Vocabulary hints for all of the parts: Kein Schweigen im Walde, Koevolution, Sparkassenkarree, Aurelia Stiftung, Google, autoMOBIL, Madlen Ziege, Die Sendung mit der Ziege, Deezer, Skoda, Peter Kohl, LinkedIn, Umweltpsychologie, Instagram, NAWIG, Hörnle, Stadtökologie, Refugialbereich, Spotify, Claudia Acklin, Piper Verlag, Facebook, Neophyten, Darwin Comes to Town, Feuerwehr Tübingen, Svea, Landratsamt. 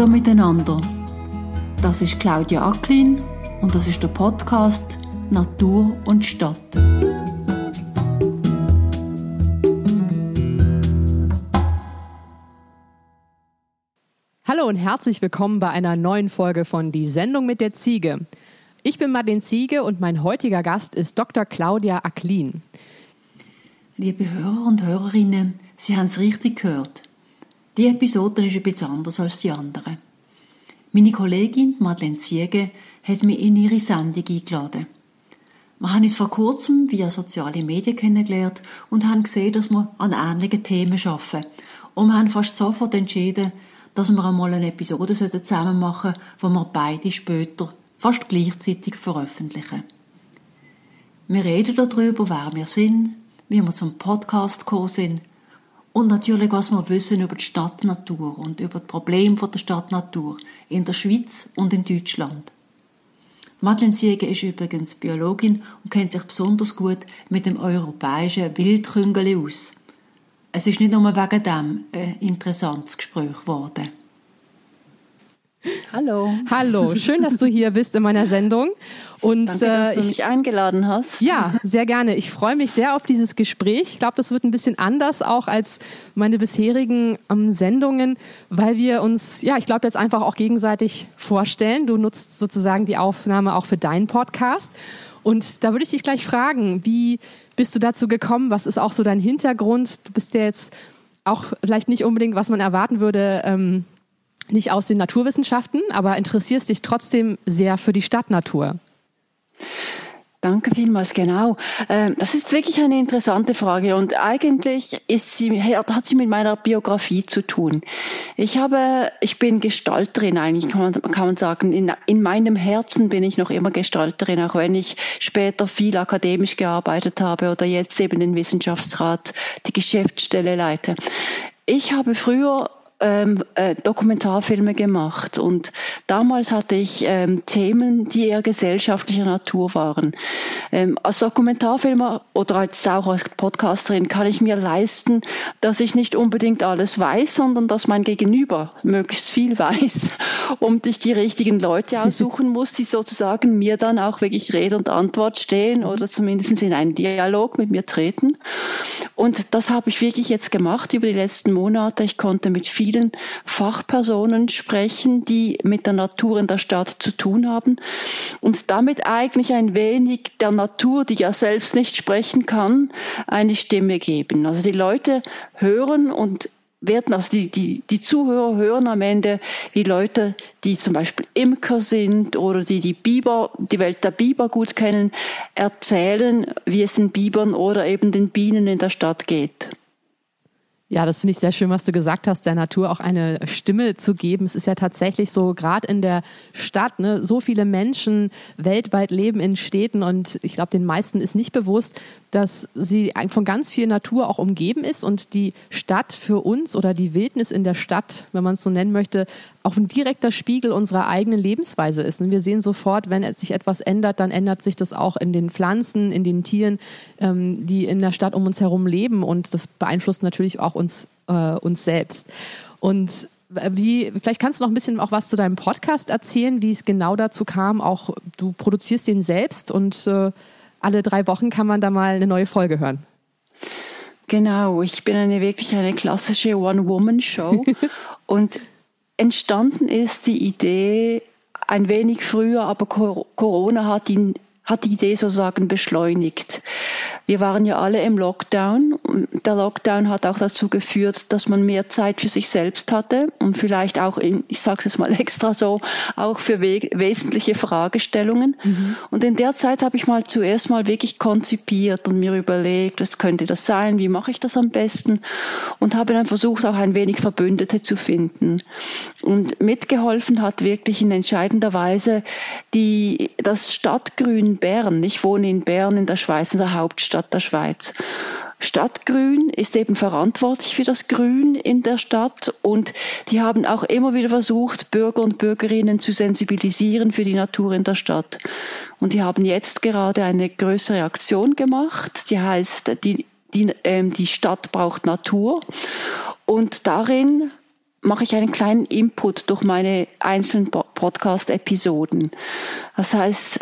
Hallo miteinander. Das ist Claudia Acklin und das ist der Podcast Natur und Stadt. Hallo und herzlich willkommen bei einer neuen Folge von Die Sendung mit der Ziege. Ich bin Madlen Ziege und mein heutiger Gast ist Dr. Claudia Acklin. Liebe Hörer und Hörerinnen, Sie haben es richtig gehört. Die Episode ist etwas anders als die anderen. Meine Kollegin Madlen Ziege hat mich in ihre Sendung eingeladen. Wir haben uns vor kurzem via soziale Medien kennengelernt und haben gesehen, dass wir an ähnlichen Themen arbeiten. Und wir haben fast sofort entschieden, dass wir einmal eine Episode zusammen machen sollten, die wir beide später fast gleichzeitig veröffentlichen. Wir reden darüber, wer wir sind, wie wir zum Podcast gekommen sind, und natürlich, was wir wissen über die Stadtnatur und über die Probleme der Stadtnatur in der Schweiz und in Deutschland. Madlen Ziege ist übrigens Biologin und kennt sich besonders gut mit dem europäischen Wildküngeli aus. Es ist nicht nur wegen dem ein interessantes Gespräch geworden. Hallo. Hallo, schön, dass du hier bist in meiner Sendung. Und danke, dass du mich eingeladen hast. Ja, sehr gerne. Ich freue mich sehr auf dieses Gespräch. Ich glaube, das wird ein bisschen anders auch als meine bisherigen Sendungen, weil wir uns, ja, ich glaube, jetzt einfach auch gegenseitig vorstellen. Du nutzt sozusagen die Aufnahme auch für deinen Podcast. Und da würde ich dich gleich fragen, wie bist du dazu gekommen? Was ist auch so dein Hintergrund? Du bist ja jetzt auch vielleicht nicht unbedingt, was man erwarten würde, nicht aus den Naturwissenschaften, aber interessierst dich trotzdem sehr für die Stadtnatur. Danke vielmals, genau. Das ist wirklich eine interessante Frage und eigentlich hat sie mit meiner Biografie zu tun. Ich bin Gestalterin eigentlich, kann man sagen. In meinem Herzen bin ich noch immer Gestalterin, auch wenn ich später viel akademisch gearbeitet habe oder jetzt eben den Wissenschaftsrat, die Geschäftsstelle leite. Ich habe früher Dokumentarfilme gemacht und damals hatte ich Themen, die eher gesellschaftlicher Natur waren. Als Dokumentarfilmer oder als Podcasterin kann ich mir leisten, dass ich nicht unbedingt alles weiß, sondern dass mein Gegenüber möglichst viel weiß und ich die richtigen Leute aussuchen muss, die sozusagen mir dann auch wirklich Rede und Antwort stehen oder zumindest in einen Dialog mit mir treten. Und das habe ich wirklich jetzt gemacht über die letzten Monate. Ich konnte mit vielen Fachpersonen sprechen, die mit der Natur in der Stadt zu tun haben und damit eigentlich ein wenig der Natur, die ja selbst nicht sprechen kann, eine Stimme geben. Also die Leute hören und werden, also die Zuhörer hören am Ende, wie Leute, die zum Beispiel Imker sind oder die Welt der Biber gut kennen, erzählen, wie es den Bibern oder eben den Bienen in der Stadt geht. Ja, das finde ich sehr schön, was du gesagt hast, der Natur auch eine Stimme zu geben. Es ist ja tatsächlich so, gerade in der Stadt, ne, so viele Menschen weltweit leben in Städten und ich glaube, den meisten ist nicht bewusst, dass sie von ganz viel Natur auch umgeben ist und die Stadt für uns oder die Wildnis in der Stadt, wenn man es so nennen möchte, auch ein direkter Spiegel unserer eigenen Lebensweise ist. Und wir sehen sofort, wenn sich etwas ändert, dann ändert sich das auch in den Pflanzen, in den Tieren, die in der Stadt um uns herum leben. Und das beeinflusst natürlich auch uns selbst. Und vielleicht kannst du noch ein bisschen auch was zu deinem Podcast erzählen, wie es genau dazu kam. Auch du produzierst den selbst und alle 3 Wochen kann man da mal eine neue Folge hören. Genau, ich bin wirklich eine klassische One-Woman-Show und entstanden ist die Idee ein wenig früher, aber Corona hat die Idee sozusagen beschleunigt. Wir waren ja alle im Lockdown. Der Lockdown hat auch dazu geführt, dass man mehr Zeit für sich selbst hatte und vielleicht auch, ich sage es jetzt mal extra so, auch für wesentliche Fragestellungen. Mhm. Und in der Zeit habe ich zuerst mal wirklich konzipiert und mir überlegt, was könnte das sein, wie mache ich das am besten und habe dann versucht, auch ein wenig Verbündete zu finden. Und mitgeholfen hat wirklich in entscheidender Weise das Stadtgrün Bern. Ich wohne in Bern in der Schweiz, in der Hauptstadt der Schweiz. Stadtgrün ist eben verantwortlich für das Grün in der Stadt und die haben auch immer wieder versucht, Bürger und Bürgerinnen zu sensibilisieren für die Natur in der Stadt. Und die haben jetzt gerade eine größere Aktion gemacht, die heißt, die Stadt braucht Natur. Und darin mache ich einen kleinen Input durch meine einzelnen Podcast-Episoden. Das heißt,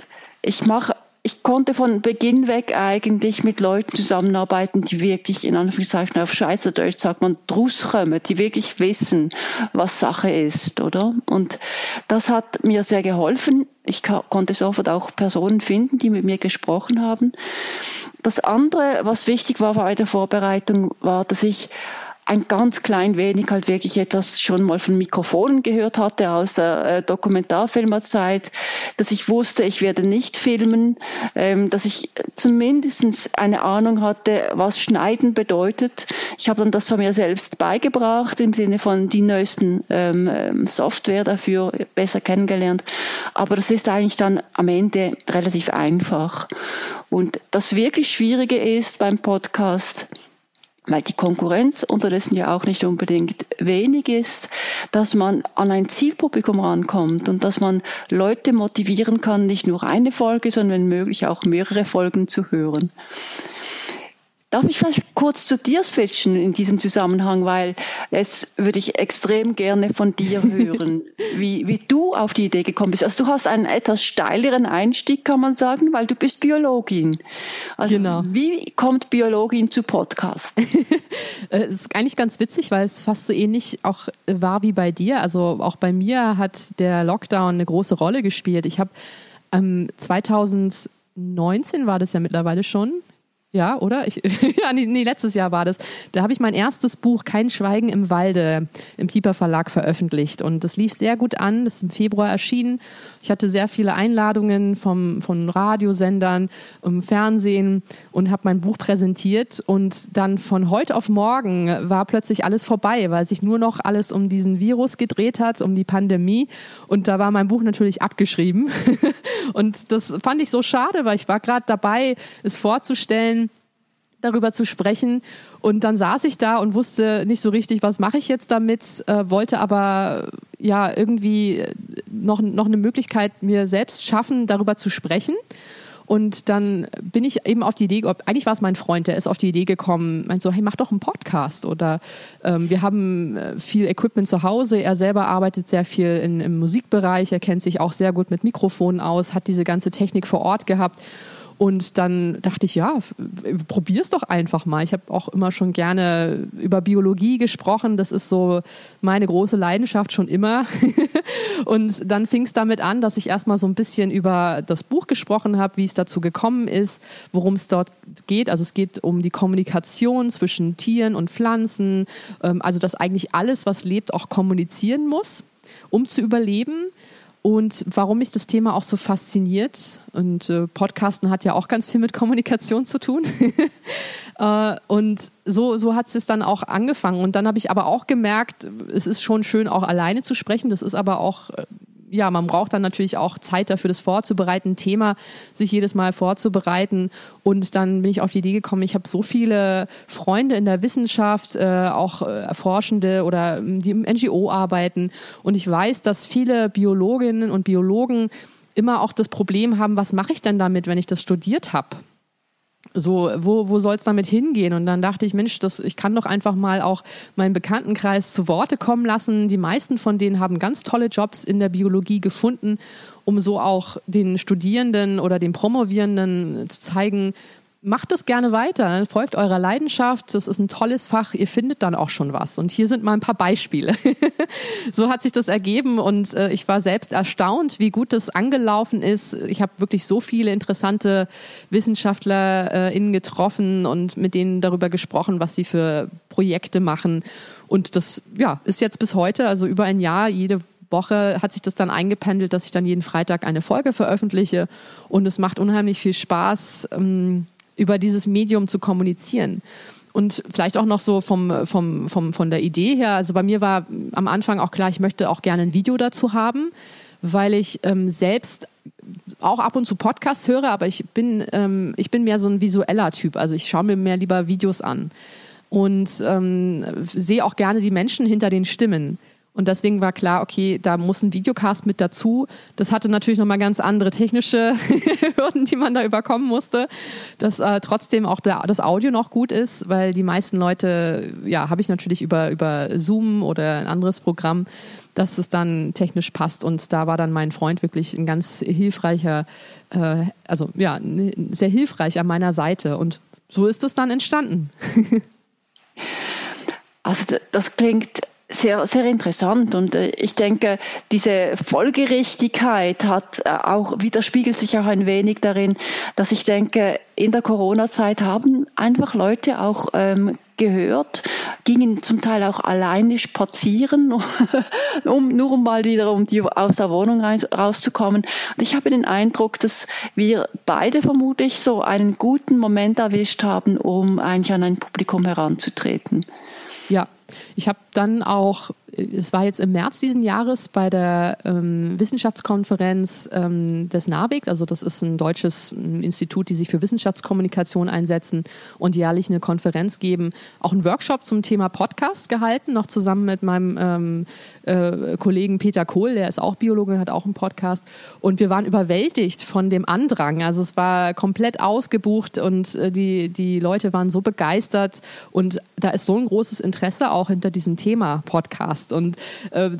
ich konnte von Beginn weg eigentlich mit Leuten zusammenarbeiten, die wirklich, in Anführungszeichen auf Schweizerdeutsch sagt man, rauskommen, die wirklich wissen, was Sache ist, oder? Und das hat mir sehr geholfen. Ich konnte sofort auch Personen finden, die mit mir gesprochen haben. Das andere, was wichtig war bei der Vorbereitung, war, dass ich ein ganz klein wenig halt wirklich etwas schon mal von Mikrofonen gehört hatte aus der Dokumentarfilmerzeit, dass ich wusste, ich werde nicht filmen, dass ich zumindest eine Ahnung hatte, was Schneiden bedeutet. Ich habe dann das von mir selbst beigebracht, im Sinne von die neuesten Software dafür besser kennengelernt. Aber das ist eigentlich dann am Ende relativ einfach. Und das wirklich Schwierige ist beim Podcast, weil die Konkurrenz unterdessen ja auch nicht unbedingt wenig ist, dass man an ein Zielpublikum rankommt und dass man Leute motivieren kann, nicht nur eine Folge, sondern wenn möglich auch mehrere Folgen zu hören. Darf ich vielleicht kurz zu dir switchen in diesem Zusammenhang, weil jetzt würde ich extrem gerne von dir hören, wie du auf die Idee gekommen bist. Also du hast einen etwas steileren Einstieg, kann man sagen, weil du bist Biologin. Also genau. Wie kommt Biologin zu Podcast? Es ist eigentlich ganz witzig, weil es fast so ähnlich auch war wie bei dir. Also auch bei mir hat der Lockdown eine große Rolle gespielt. Ich habe 2019 war das ja mittlerweile schon. Ja, oder? Letztes Jahr war das. Da habe ich mein erstes Buch Kein Schweigen im Walde im Piper Verlag veröffentlicht und das lief sehr gut an. Das ist im Februar erschienen. Ich hatte sehr viele Einladungen von Radiosendern, im Fernsehen und habe mein Buch präsentiert und dann von heute auf morgen war plötzlich alles vorbei, weil sich nur noch alles um diesen Virus gedreht hat, um die Pandemie und da war mein Buch natürlich abgeschrieben und das fand ich so schade, weil ich war gerade dabei, es vorzustellen, darüber zu sprechen und dann saß ich da und wusste nicht so richtig, was mache ich jetzt damit, wollte aber ja irgendwie noch eine Möglichkeit mir selbst schaffen, darüber zu sprechen und dann bin ich eben auf die Idee, eigentlich war es mein Freund, der ist auf die Idee gekommen, meinte so, hey, mach doch einen Podcast oder wir haben viel Equipment zu Hause, er selber arbeitet sehr viel im Musikbereich, er kennt sich auch sehr gut mit Mikrofonen aus, hat diese ganze Technik vor Ort gehabt. Und dann dachte ich, ja, probier's doch einfach mal. Ich habe auch immer schon gerne über Biologie gesprochen. Das ist so meine große Leidenschaft schon immer. Und dann fing es damit an, dass ich erstmal so ein bisschen über das Buch gesprochen habe, wie es dazu gekommen ist, worum es dort geht. Also es geht um die Kommunikation zwischen Tieren und Pflanzen. Also dass eigentlich alles, was lebt, auch kommunizieren muss, um zu überleben. Und warum mich das Thema auch so fasziniert und Podcasten hat ja auch ganz viel mit Kommunikation zu tun und so hat es dann auch angefangen und dann habe ich aber auch gemerkt, es ist schon schön auch alleine zu sprechen, das ist aber auch, ja, man braucht dann natürlich auch Zeit dafür, das vorzubereiten, Thema sich jedes Mal vorzubereiten und dann bin ich auf die Idee gekommen, ich habe so viele Freunde in der Wissenschaft, auch Forschende oder die im NGO arbeiten und ich weiß, dass viele Biologinnen und Biologen immer auch das Problem haben, was mache ich denn damit, wenn ich das studiert habe? So, wo soll es damit hingehen? Und dann dachte ich, Mensch, ich kann doch einfach mal auch meinen Bekanntenkreis zu Worte kommen lassen. Die meisten von denen haben ganz tolle Jobs in der Biologie gefunden, um so auch den Studierenden oder den Promovierenden zu zeigen, macht das gerne weiter, folgt eurer Leidenschaft, das ist ein tolles Fach, ihr findet dann auch schon was. Und hier sind mal ein paar Beispiele. So hat sich das ergeben und ich war selbst erstaunt, wie gut das angelaufen ist. Ich habe wirklich so viele interessante WissenschaftlerInnen getroffen und mit denen darüber gesprochen, was sie für Projekte machen. Und das ja, ist jetzt bis heute, also über ein Jahr, jede Woche hat sich das dann eingependelt, dass ich dann jeden Freitag eine Folge veröffentliche. Und es macht unheimlich viel Spaß, über dieses Medium zu kommunizieren. Und vielleicht auch noch so von der Idee her, also bei mir war am Anfang auch klar, ich möchte auch gerne ein Video dazu haben, weil ich selbst auch ab und zu Podcasts höre, aber ich bin mehr so ein visueller Typ, also ich schaue mir mehr lieber Videos an und sehe auch gerne die Menschen hinter den Stimmen. Und deswegen war klar, okay, da muss ein Videocast mit dazu. Das hatte natürlich nochmal ganz andere technische Hürden, die man da überkommen musste, dass trotzdem auch das Audio noch gut ist, weil die meisten Leute, ja, habe ich natürlich über Zoom oder ein anderes Programm, dass es dann technisch passt. Und da war dann mein Freund wirklich ein ganz hilfreicher, sehr hilfreich an meiner Seite. Und so ist es dann entstanden. Also das klingt sehr, sehr interessant und ich denke, diese Folgerichtigkeit widerspiegelt sich auch ein wenig darin, dass ich denke, in der Corona-Zeit haben einfach Leute auch gehört, gingen zum Teil auch alleine spazieren, um mal wieder aus der Wohnung rauszukommen. Und ich habe den Eindruck, dass wir beide vermutlich so einen guten Moment erwischt haben, um eigentlich an ein Publikum heranzutreten. Ja, ich habe dann auch, es war jetzt im März diesen Jahres bei der Wissenschaftskonferenz des NAWIG, also das ist ein deutsches Institut, die sich für Wissenschaftskommunikation einsetzen und jährlich eine Konferenz geben, auch einen Workshop zum Thema Podcast gehalten, noch zusammen mit meinem Kollegen Peter Kohl, der ist auch Biologe, hat auch einen Podcast, und wir waren überwältigt von dem Andrang, also es war komplett ausgebucht und die Leute waren so begeistert und da ist so ein großes Interesse auch hinter diesem Thema Podcast. Und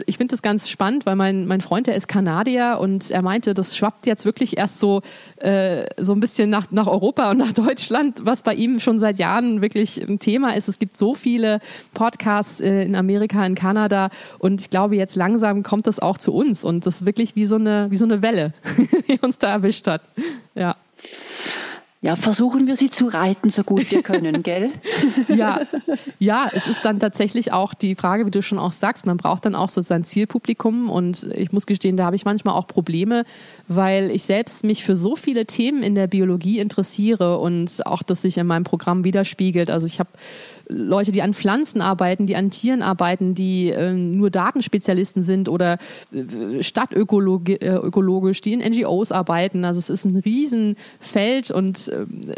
ich finde das ganz spannend, weil mein Freund, der ist Kanadier, und er meinte, das schwappt jetzt wirklich erst so ein bisschen nach Europa und nach Deutschland, was bei ihm schon seit Jahren wirklich ein Thema ist. Es gibt so viele Podcasts in Amerika, in Kanada, und ich glaube, jetzt langsam kommt das auch zu uns, und das ist wirklich wie so eine Welle, die uns da erwischt hat. Ja. Ja, versuchen wir sie zu reiten, so gut wir können, gell? Ja, es ist dann tatsächlich auch die Frage, wie du schon auch sagst, man braucht dann auch so sein Zielpublikum, und ich muss gestehen, da habe ich manchmal auch Probleme, weil ich selbst mich für so viele Themen in der Biologie interessiere und auch das sich in meinem Programm widerspiegelt. Also ich habe Leute, die an Pflanzen arbeiten, die an Tieren arbeiten, die nur Datenspezialisten sind oder stadtökologisch, die in NGOs arbeiten. Also es ist ein Riesenfeld, und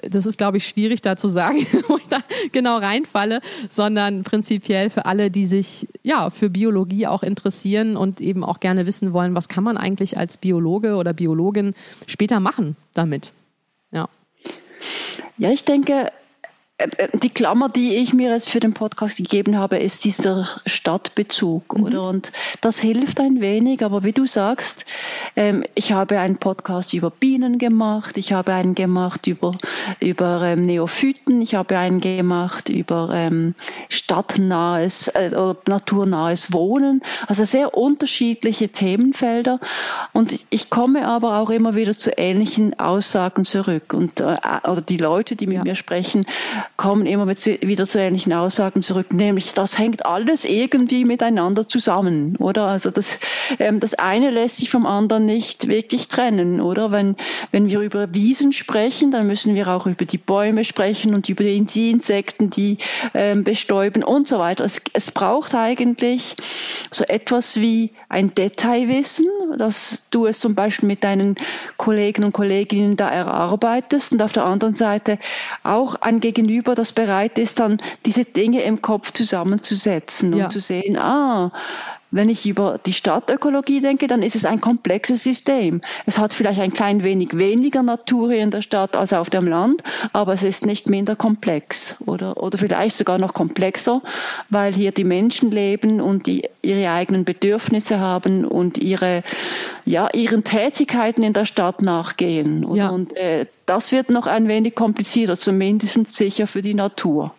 das ist, glaube ich, schwierig da zu sagen, wo ich da genau reinfalle, sondern prinzipiell für alle, die sich ja für Biologie auch interessieren und eben auch gerne wissen wollen, was kann man eigentlich als Biologe oder Biologin später machen damit. Ja, ich denke, die Klammer, die ich mir jetzt für den Podcast gegeben habe, ist dieser Stadtbezug, oder? Und das hilft ein wenig, aber wie du sagst, ich habe einen Podcast über Bienen gemacht, ich habe einen gemacht über Neophyten, ich habe einen gemacht über stadtnahes oder naturnahes Wohnen, also sehr unterschiedliche Themenfelder, und ich komme aber auch immer wieder zu ähnlichen Aussagen zurück, und oder die Leute, die mit mir sprechen, kommen immer wieder zu ähnlichen Aussagen zurück, nämlich das hängt alles irgendwie miteinander zusammen, oder? Also das eine lässt sich vom anderen nicht wirklich trennen, oder? Wenn wir über Wiesen sprechen, dann müssen wir auch über die Bäume sprechen und über die Insekten, die bestäuben und so weiter. Es braucht eigentlich so etwas wie ein Detailwissen, dass du es zum Beispiel mit deinen Kollegen und Kolleginnen da erarbeitest, und auf der anderen Seite auch ein Gegenüber, das bereit ist, dann diese Dinge im Kopf zusammenzusetzen und zu sehen, wenn ich über die Stadtökologie denke, dann ist es ein komplexes System. Es hat vielleicht ein klein wenig weniger Natur hier in der Stadt als auf dem Land, aber es ist nicht minder komplex, oder vielleicht sogar noch komplexer, weil hier die Menschen leben und ihre eigenen Bedürfnisse haben und ihren Tätigkeiten in der Stadt nachgehen. Oder? Ja. Und das wird noch ein wenig komplizierter, zumindest sicher für die Natur.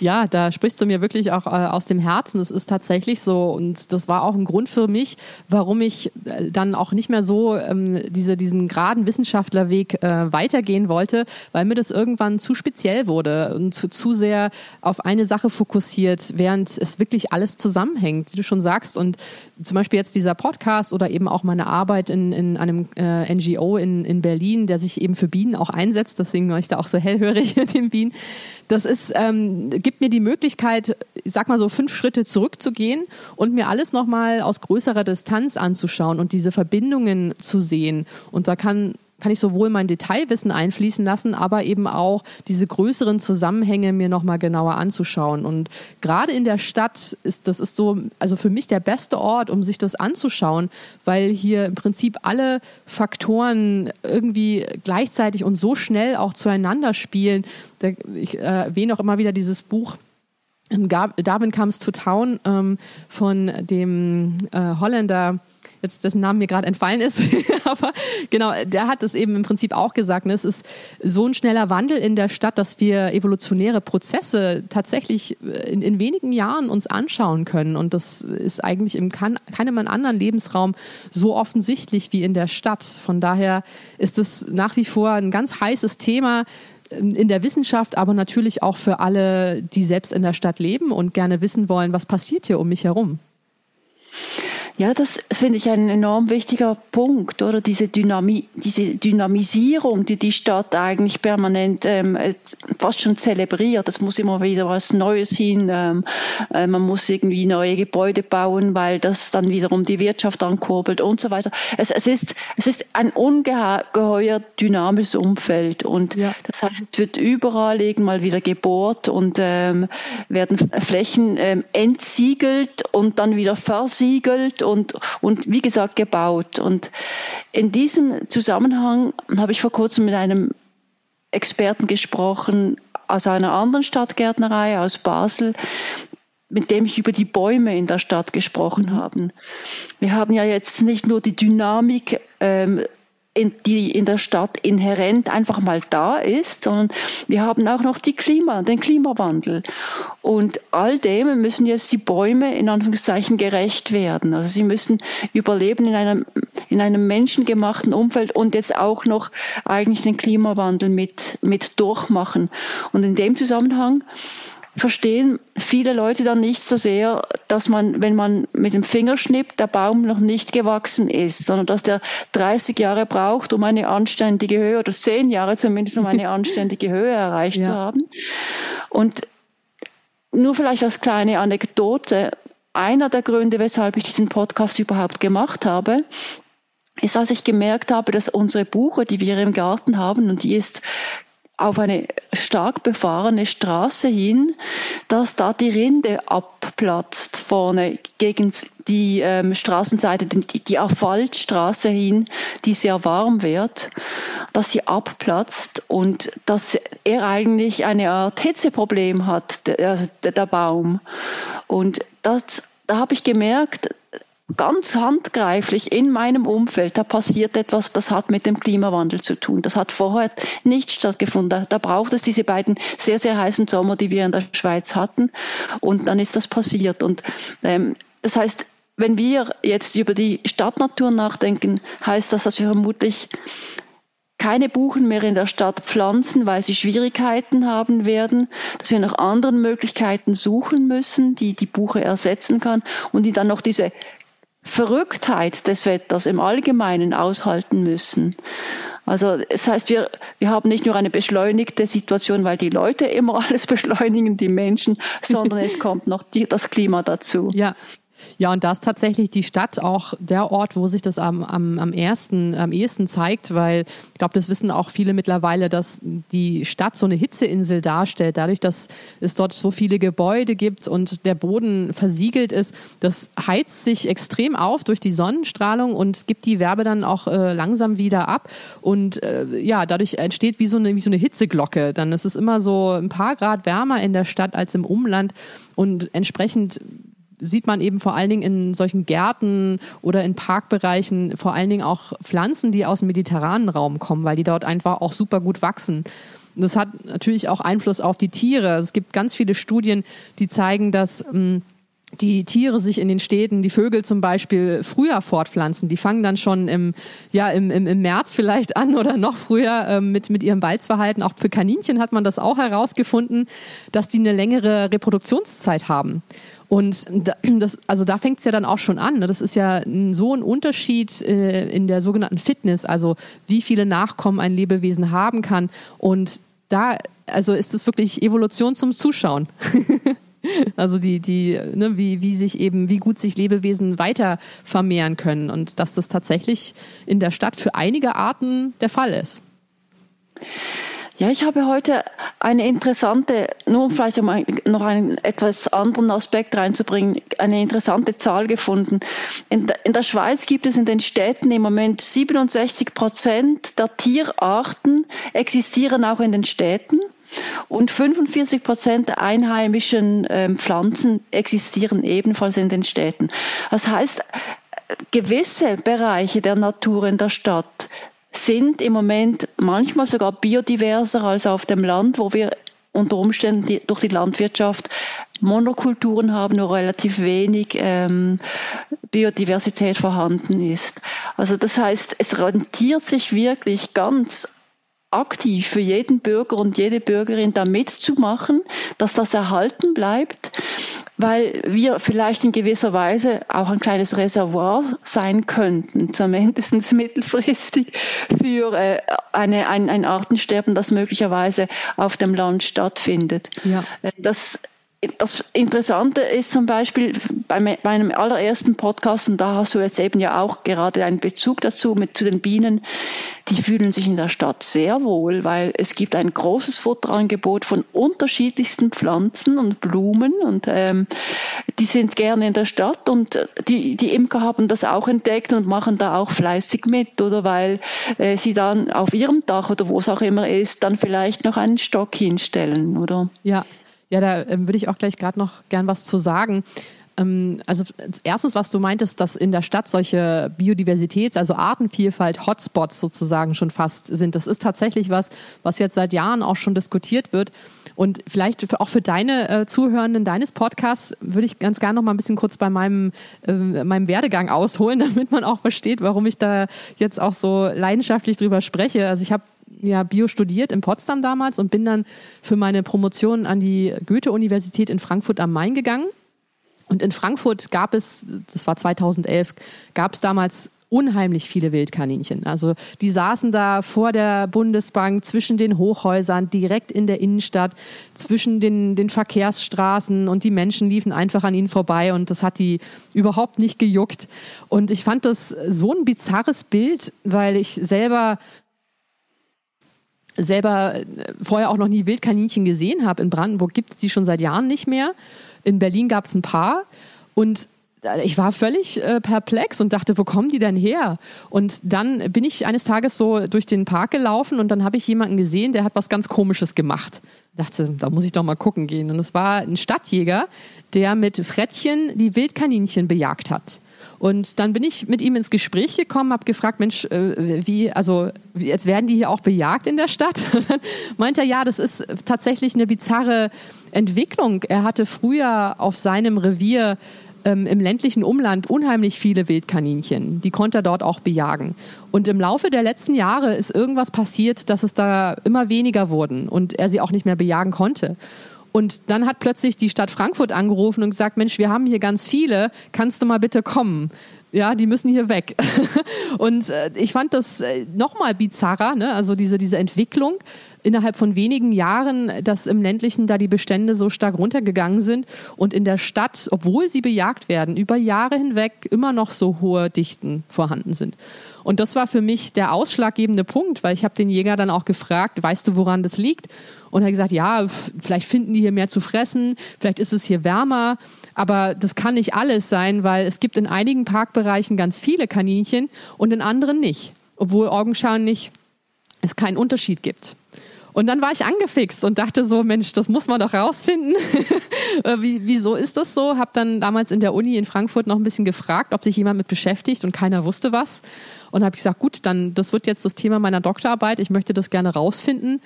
Ja, da sprichst du mir wirklich auch aus dem Herzen. Das ist tatsächlich so, und das war auch ein Grund für mich, warum ich dann auch nicht mehr so diesen geraden Wissenschaftlerweg weitergehen wollte, weil mir das irgendwann zu speziell wurde und zu sehr auf eine Sache fokussiert, während es wirklich alles zusammenhängt, wie du schon sagst. Und zum Beispiel jetzt dieser Podcast oder eben auch meine Arbeit in einem NGO in Berlin, der sich eben für Bienen auch einsetzt, deswegen war ich da auch so hellhörig mit den Bienen. Das ist gibt mir die Möglichkeit, ich sag mal so 5 Schritte zurückzugehen und mir alles nochmal aus größerer Distanz anzuschauen und diese Verbindungen zu sehen. Und da kann kann ich sowohl mein Detailwissen einfließen lassen, aber eben auch diese größeren Zusammenhänge mir nochmal genauer anzuschauen. Und gerade in der Stadt ist so, also für mich der beste Ort, um sich das anzuschauen, weil hier im Prinzip alle Faktoren irgendwie gleichzeitig und so schnell auch zueinander spielen. Ich erwähne auch immer wieder dieses Buch Darwin Comes to Town von dem Holländer, jetzt dessen Namen mir gerade entfallen ist, aber genau, der hat es eben im Prinzip auch gesagt, ne? Es ist so ein schneller Wandel in der Stadt, dass wir evolutionäre Prozesse tatsächlich in wenigen Jahren uns anschauen können, und das ist eigentlich in keinem anderen Lebensraum so offensichtlich wie in der Stadt. Von daher ist es nach wie vor ein ganz heißes Thema in der Wissenschaft, aber natürlich auch für alle, die selbst in der Stadt leben und gerne wissen wollen, was passiert hier um mich herum. Ja, das finde ich ein enorm wichtiger Punkt, oder? Diese Dynamisierung, die die Stadt eigentlich permanent fast schon zelebriert. Es muss immer wieder was Neues hin. Man muss irgendwie neue Gebäude bauen, weil das dann wiederum die Wirtschaft ankurbelt und so weiter. Es ist ein ungeheuer dynamisches Umfeld. Und ja, das heißt, es wird überall mal wieder gebohrt und werden Flächen entsiegelt und dann wieder versiegelt. Und wie gesagt gebaut. Und in diesem Zusammenhang habe ich vor kurzem mit einem Experten gesprochen aus einer anderen Stadtgärtnerei aus Basel, mit dem ich über die Bäume in der Stadt gesprochen habe. Wir haben ja jetzt nicht nur die Dynamik, die in der Stadt inhärent einfach mal da ist, sondern wir haben auch noch den Klimawandel. Und all dem müssen jetzt die Bäume in Anführungszeichen gerecht werden. Also sie müssen überleben in einem menschengemachten Umfeld und jetzt auch noch eigentlich den Klimawandel mit durchmachen. Und in dem Zusammenhang verstehen viele Leute dann nicht so sehr, dass man, wenn man mit dem Finger schnippt, der Baum noch nicht gewachsen ist, sondern dass der 30 Jahre braucht, um eine anständige Höhe, oder 10 Jahre zumindest, um eine anständige Höhe erreicht zu haben. Und nur vielleicht als kleine Anekdote, einer der Gründe, weshalb ich diesen Podcast überhaupt gemacht habe, ist, als ich gemerkt habe, dass unsere Buche, die wir im Garten haben, und die ist auf eine stark befahrene Straße hin, dass da die Rinde abplatzt vorne gegen die Straßenseite, die Asphaltstraße hin, die sehr warm wird, dass sie abplatzt und dass er eigentlich eine Art Hitzeproblem hat, der Baum. Und da habe ich gemerkt, ganz handgreiflich in meinem Umfeld, da passiert etwas, das hat mit dem Klimawandel zu tun. Das hat vorher nicht stattgefunden. Da braucht es diese beiden sehr, sehr heißen Sommer, die wir in der Schweiz hatten. Und dann ist das passiert. Und das heißt, wenn wir jetzt über die Stadtnatur nachdenken, heißt das, dass wir vermutlich keine Buchen mehr in der Stadt pflanzen, weil sie Schwierigkeiten haben werden, dass wir nach anderen Möglichkeiten suchen müssen, die die Buche ersetzen kann und die dann noch diese Verrücktheit des Wetters im Allgemeinen aushalten müssen. Also das heißt, wir haben nicht nur eine beschleunigte Situation, weil die Leute immer alles beschleunigen, die Menschen, sondern es kommt noch das Klima dazu. Ja, und da ist tatsächlich die Stadt auch der Ort, wo sich das am ehesten zeigt, weil ich glaube, das wissen auch viele mittlerweile, dass die Stadt so eine Hitzeinsel darstellt. Dadurch, dass es dort so viele Gebäude gibt und der Boden versiegelt ist, das heizt sich extrem auf durch die Sonnenstrahlung und gibt die Wärme dann auch langsam wieder ab. Und dadurch entsteht wie so eine Hitzeglocke. Dann ist es immer so ein paar Grad wärmer in der Stadt als im Umland, und entsprechend sieht man eben vor allen Dingen in solchen Gärten oder in Parkbereichen vor allen Dingen auch Pflanzen, die aus dem mediterranen Raum kommen, weil die dort einfach auch super gut wachsen. Und das hat natürlich auch Einfluss auf die Tiere. Es gibt ganz viele Studien, die zeigen, dass die Tiere sich in den Städten, die Vögel zum Beispiel, früher fortpflanzen. Die fangen dann schon im März vielleicht an oder noch früher mit ihrem Balzverhalten. Auch für Kaninchen hat man das auch herausgefunden, dass die eine längere Reproduktionszeit haben. Und da fängt es ja dann auch schon an. Ne? Das ist ja so ein Unterschied in der sogenannten Fitness, also wie viele Nachkommen ein Lebewesen haben kann. Und da ist es wirklich Evolution zum Zuschauen. Also wie gut sich Lebewesen weiter vermehren können und dass das tatsächlich in der Stadt für einige Arten der Fall ist. Ja, ich habe heute um etwas anderen Aspekt reinzubringen, eine interessante Zahl gefunden. In der Schweiz gibt es in den Städten im Moment 67% der Tierarten existieren auch in den Städten und 45% der einheimischen Pflanzen existieren ebenfalls in den Städten. Das heißt, gewisse Bereiche der Natur in der Stadt sind im Moment manchmal sogar biodiverser als auf dem Land, wo wir unter Umständen durch die Landwirtschaft Monokulturen haben, nur relativ wenig Biodiversität vorhanden ist. Also das heißt, es rentiert sich wirklich ganz aktiv für jeden Bürger und jede Bürgerin da mitzumachen, dass das erhalten bleibt, weil wir vielleicht in gewisser Weise auch ein kleines Reservoir sein könnten, zumindest mittelfristig, für ein Artensterben, das möglicherweise auf dem Land stattfindet. Ja. Das Interessante ist zum Beispiel bei meinem allerersten Podcast, und da hast du jetzt eben ja auch gerade einen Bezug dazu zu den Bienen, die fühlen sich in der Stadt sehr wohl, weil es gibt ein großes Futterangebot von unterschiedlichsten Pflanzen und Blumen und die sind gerne in der Stadt und die Imker haben das auch entdeckt und machen da auch fleißig mit, oder weil sie dann auf ihrem Dach oder wo es auch immer ist, dann vielleicht noch einen Stock hinstellen, oder? Ja. Ja, da würde ich auch gleich gerade noch gern was zu sagen. Also erstens, was du meintest, dass in der Stadt solche Biodiversitäts-, also Artenvielfalt, Hotspots sozusagen schon fast sind. Das ist tatsächlich was jetzt seit Jahren auch schon diskutiert wird. Und vielleicht auch für deine Zuhörenden deines Podcasts würde ich ganz gerne noch mal ein bisschen kurz bei meinem Werdegang ausholen, damit man auch versteht, warum ich da jetzt auch so leidenschaftlich drüber spreche. Also ich habe Bio studiert in Potsdam damals und bin dann für meine Promotion an die Goethe-Universität in Frankfurt am Main gegangen. Und in Frankfurt gab es, das war 2011, gab es damals unheimlich viele Wildkaninchen. Also die saßen da vor der Bundesbank, zwischen den Hochhäusern, direkt in der Innenstadt, zwischen den Verkehrsstraßen und die Menschen liefen einfach an ihnen vorbei und das hat die überhaupt nicht gejuckt. Und ich fand das so ein bizarres Bild, weil ich selber vorher auch noch nie Wildkaninchen gesehen habe. In Brandenburg gibt es die schon seit Jahren nicht mehr. In Berlin gab es ein paar und ich war völlig perplex und dachte, wo kommen die denn her? Und dann bin ich eines Tages so durch den Park gelaufen und dann habe ich jemanden gesehen, der hat was ganz Komisches gemacht. Ich dachte, da muss ich doch mal gucken gehen. Und es war ein Stadtjäger, der mit Frettchen die Wildkaninchen bejagt hat. Und dann bin ich mit ihm ins Gespräch gekommen, habe gefragt, Mensch, jetzt werden die hier auch bejagt in der Stadt? Meint er, ja, das ist tatsächlich eine bizarre Entwicklung. Er hatte früher auf seinem Revier im ländlichen Umland unheimlich viele Wildkaninchen. Die konnte er dort auch bejagen. Und im Laufe der letzten Jahre ist irgendwas passiert, dass es da immer weniger wurden und er sie auch nicht mehr bejagen konnte. Und dann hat plötzlich die Stadt Frankfurt angerufen und gesagt, Mensch, wir haben hier ganz viele, kannst du mal bitte kommen? Ja, die müssen hier weg. Und ich fand das nochmal bizarrer, ne? Also diese Entwicklung innerhalb von wenigen Jahren, dass im Ländlichen da die Bestände so stark runtergegangen sind und in der Stadt, obwohl sie bejagt werden, über Jahre hinweg immer noch so hohe Dichten vorhanden sind. Und das war für mich der ausschlaggebende Punkt, weil ich habe den Jäger dann auch gefragt, weißt du, woran das liegt? Und er hat gesagt, ja, vielleicht finden die hier mehr zu fressen, vielleicht ist es hier wärmer. Aber das kann nicht alles sein, weil es gibt in einigen Parkbereichen ganz viele Kaninchen und in anderen nicht. Obwohl augenscheinlich es keinen Unterschied gibt. Und dann war ich angefixt und dachte so, Mensch, das muss man doch rausfinden. Wieso ist das so? Habe dann damals in der Uni in Frankfurt noch ein bisschen gefragt, ob sich jemand mit beschäftigt und keiner wusste was. Und habe ich gesagt, gut, dann das wird jetzt das Thema meiner Doktorarbeit. Ich möchte das gerne rausfinden.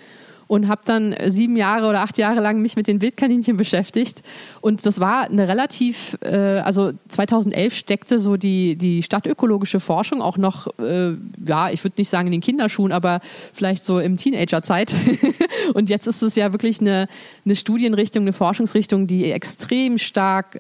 Und habe dann 7 Jahre oder 8 Jahre lang mich mit den Wildkaninchen beschäftigt. Und das war eine relativ, 2011 steckte so die stadtökologische Forschung auch noch, ich würde nicht sagen in den Kinderschuhen, aber vielleicht so im Teenagerzeit. Und jetzt ist es ja wirklich eine Studienrichtung, eine Forschungsrichtung, die extrem stark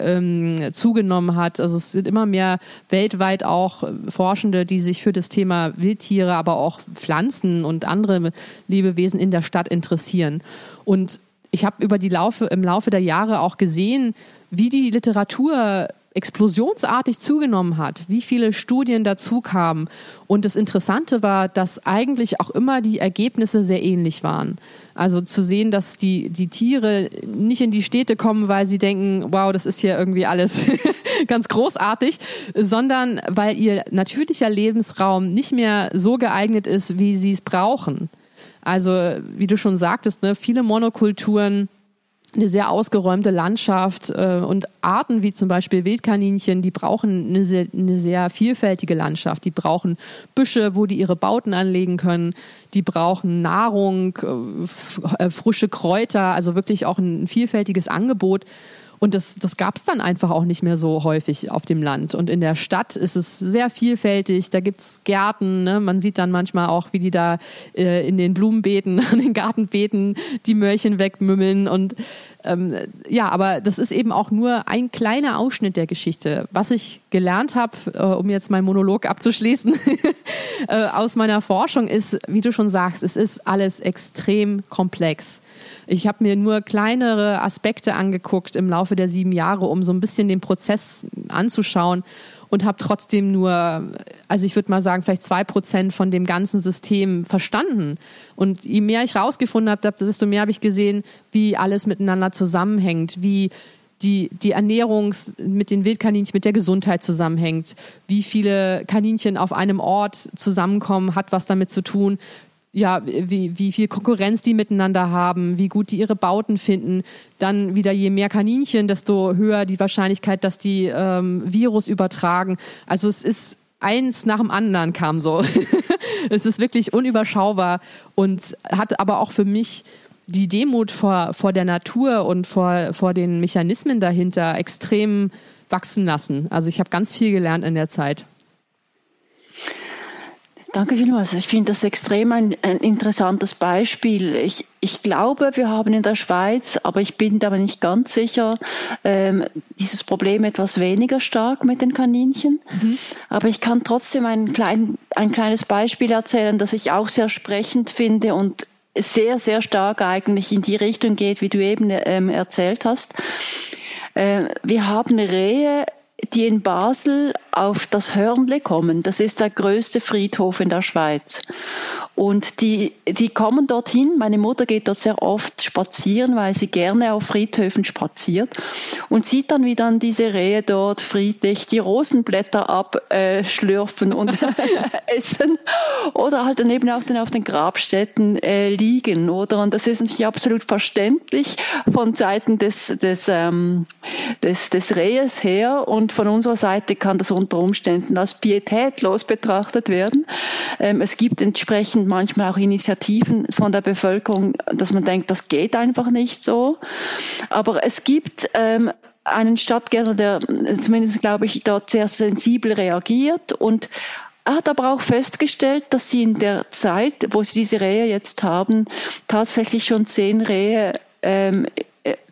zugenommen hat. Also es sind immer mehr weltweit auch Forschende, die sich für das Thema Wildtiere, aber auch Pflanzen und andere Lebewesen in der Stadt interessieren. Und ich habe im Laufe der Jahre auch gesehen, wie die Literatur explosionsartig zugenommen hat, wie viele Studien dazu kamen. Und das Interessante war, dass eigentlich auch immer die Ergebnisse sehr ähnlich waren. Also zu sehen, dass die Tiere nicht in die Städte kommen, weil sie denken, wow, das ist hier irgendwie alles ganz großartig, sondern weil ihr natürlicher Lebensraum nicht mehr so geeignet ist, wie sie es brauchen. Also wie du schon sagtest, ne, viele Monokulturen, eine sehr ausgeräumte Landschaft und Arten wie zum Beispiel Wildkaninchen, die brauchen eine sehr vielfältige Landschaft. Die brauchen Büsche, wo die ihre Bauten anlegen können. Die brauchen Nahrung, frische Kräuter, also wirklich auch ein vielfältiges Angebot. Und das gab es dann einfach auch nicht mehr so häufig auf dem Land. Und in der Stadt ist es sehr vielfältig. Da gibt's Gärten. Ne? Man sieht dann manchmal auch, wie die da in den Blumenbeeten, an den Gartenbeeten die Möhrchen wegmümmeln. Und ja, aber das ist eben auch nur ein kleiner Ausschnitt der Geschichte. Was ich gelernt habe, um jetzt meinen Monolog abzuschließen, aus meiner Forschung ist, wie du schon sagst, es ist alles extrem komplex. Ich habe mir nur kleinere Aspekte angeguckt im Laufe der 7 Jahre, um so ein bisschen den Prozess anzuschauen und habe trotzdem nur, also ich würde mal sagen, vielleicht 2% von dem ganzen System verstanden. Und je mehr ich rausgefunden habe, desto mehr habe ich gesehen, wie alles miteinander zusammenhängt, wie die Ernährung mit den Wildkaninchen, mit der Gesundheit zusammenhängt, wie viele Kaninchen auf einem Ort zusammenkommen, hat was damit zu tun, ja, wie viel Konkurrenz die miteinander haben, wie gut die ihre Bauten finden. Dann wieder, je mehr Kaninchen, desto höher die Wahrscheinlichkeit, dass die Virus übertragen. Also es ist eins nach dem anderen kam so. Es ist wirklich unüberschaubar und hat aber auch für mich die Demut vor der Natur und vor den Mechanismen dahinter extrem wachsen lassen. Also ich habe ganz viel gelernt in der Zeit. Danke vielmals. Ich finde das extrem ein interessantes Beispiel. Ich glaube, wir haben in der Schweiz, aber ich bin dabei nicht ganz sicher, dieses Problem etwas weniger stark mit den Kaninchen. Mhm. Aber ich kann trotzdem ein kleines Beispiel erzählen, das ich auch sehr sprechend finde und sehr, sehr stark eigentlich in die Richtung geht, wie du eben erzählt hast. Wir haben Rehe, die in Basel auf das Hörnle kommen. Das ist der größte Friedhof in der Schweiz. Und die kommen dorthin. Meine Mutter geht dort sehr oft spazieren, weil sie gerne auf Friedhöfen spaziert und sieht dann, wie dann diese Rehe dort friedlich die Rosenblätter abschlürfen und essen oder halt dann eben auch dann auf den Grabstätten liegen, oder? Und das ist natürlich absolut verständlich von Seiten des Rehes her, und von unserer Seite kann das unter Umständen als pietätlos betrachtet werden. Es gibt entsprechend manchmal auch Initiativen von der Bevölkerung, dass man denkt, das geht einfach nicht so. Aber es gibt einen Stadtgärtner, der zumindest, glaube ich, dort sehr sensibel reagiert, und er hat aber auch festgestellt, dass sie in der Zeit, wo sie diese Rehe jetzt haben, tatsächlich schon 10 Rehe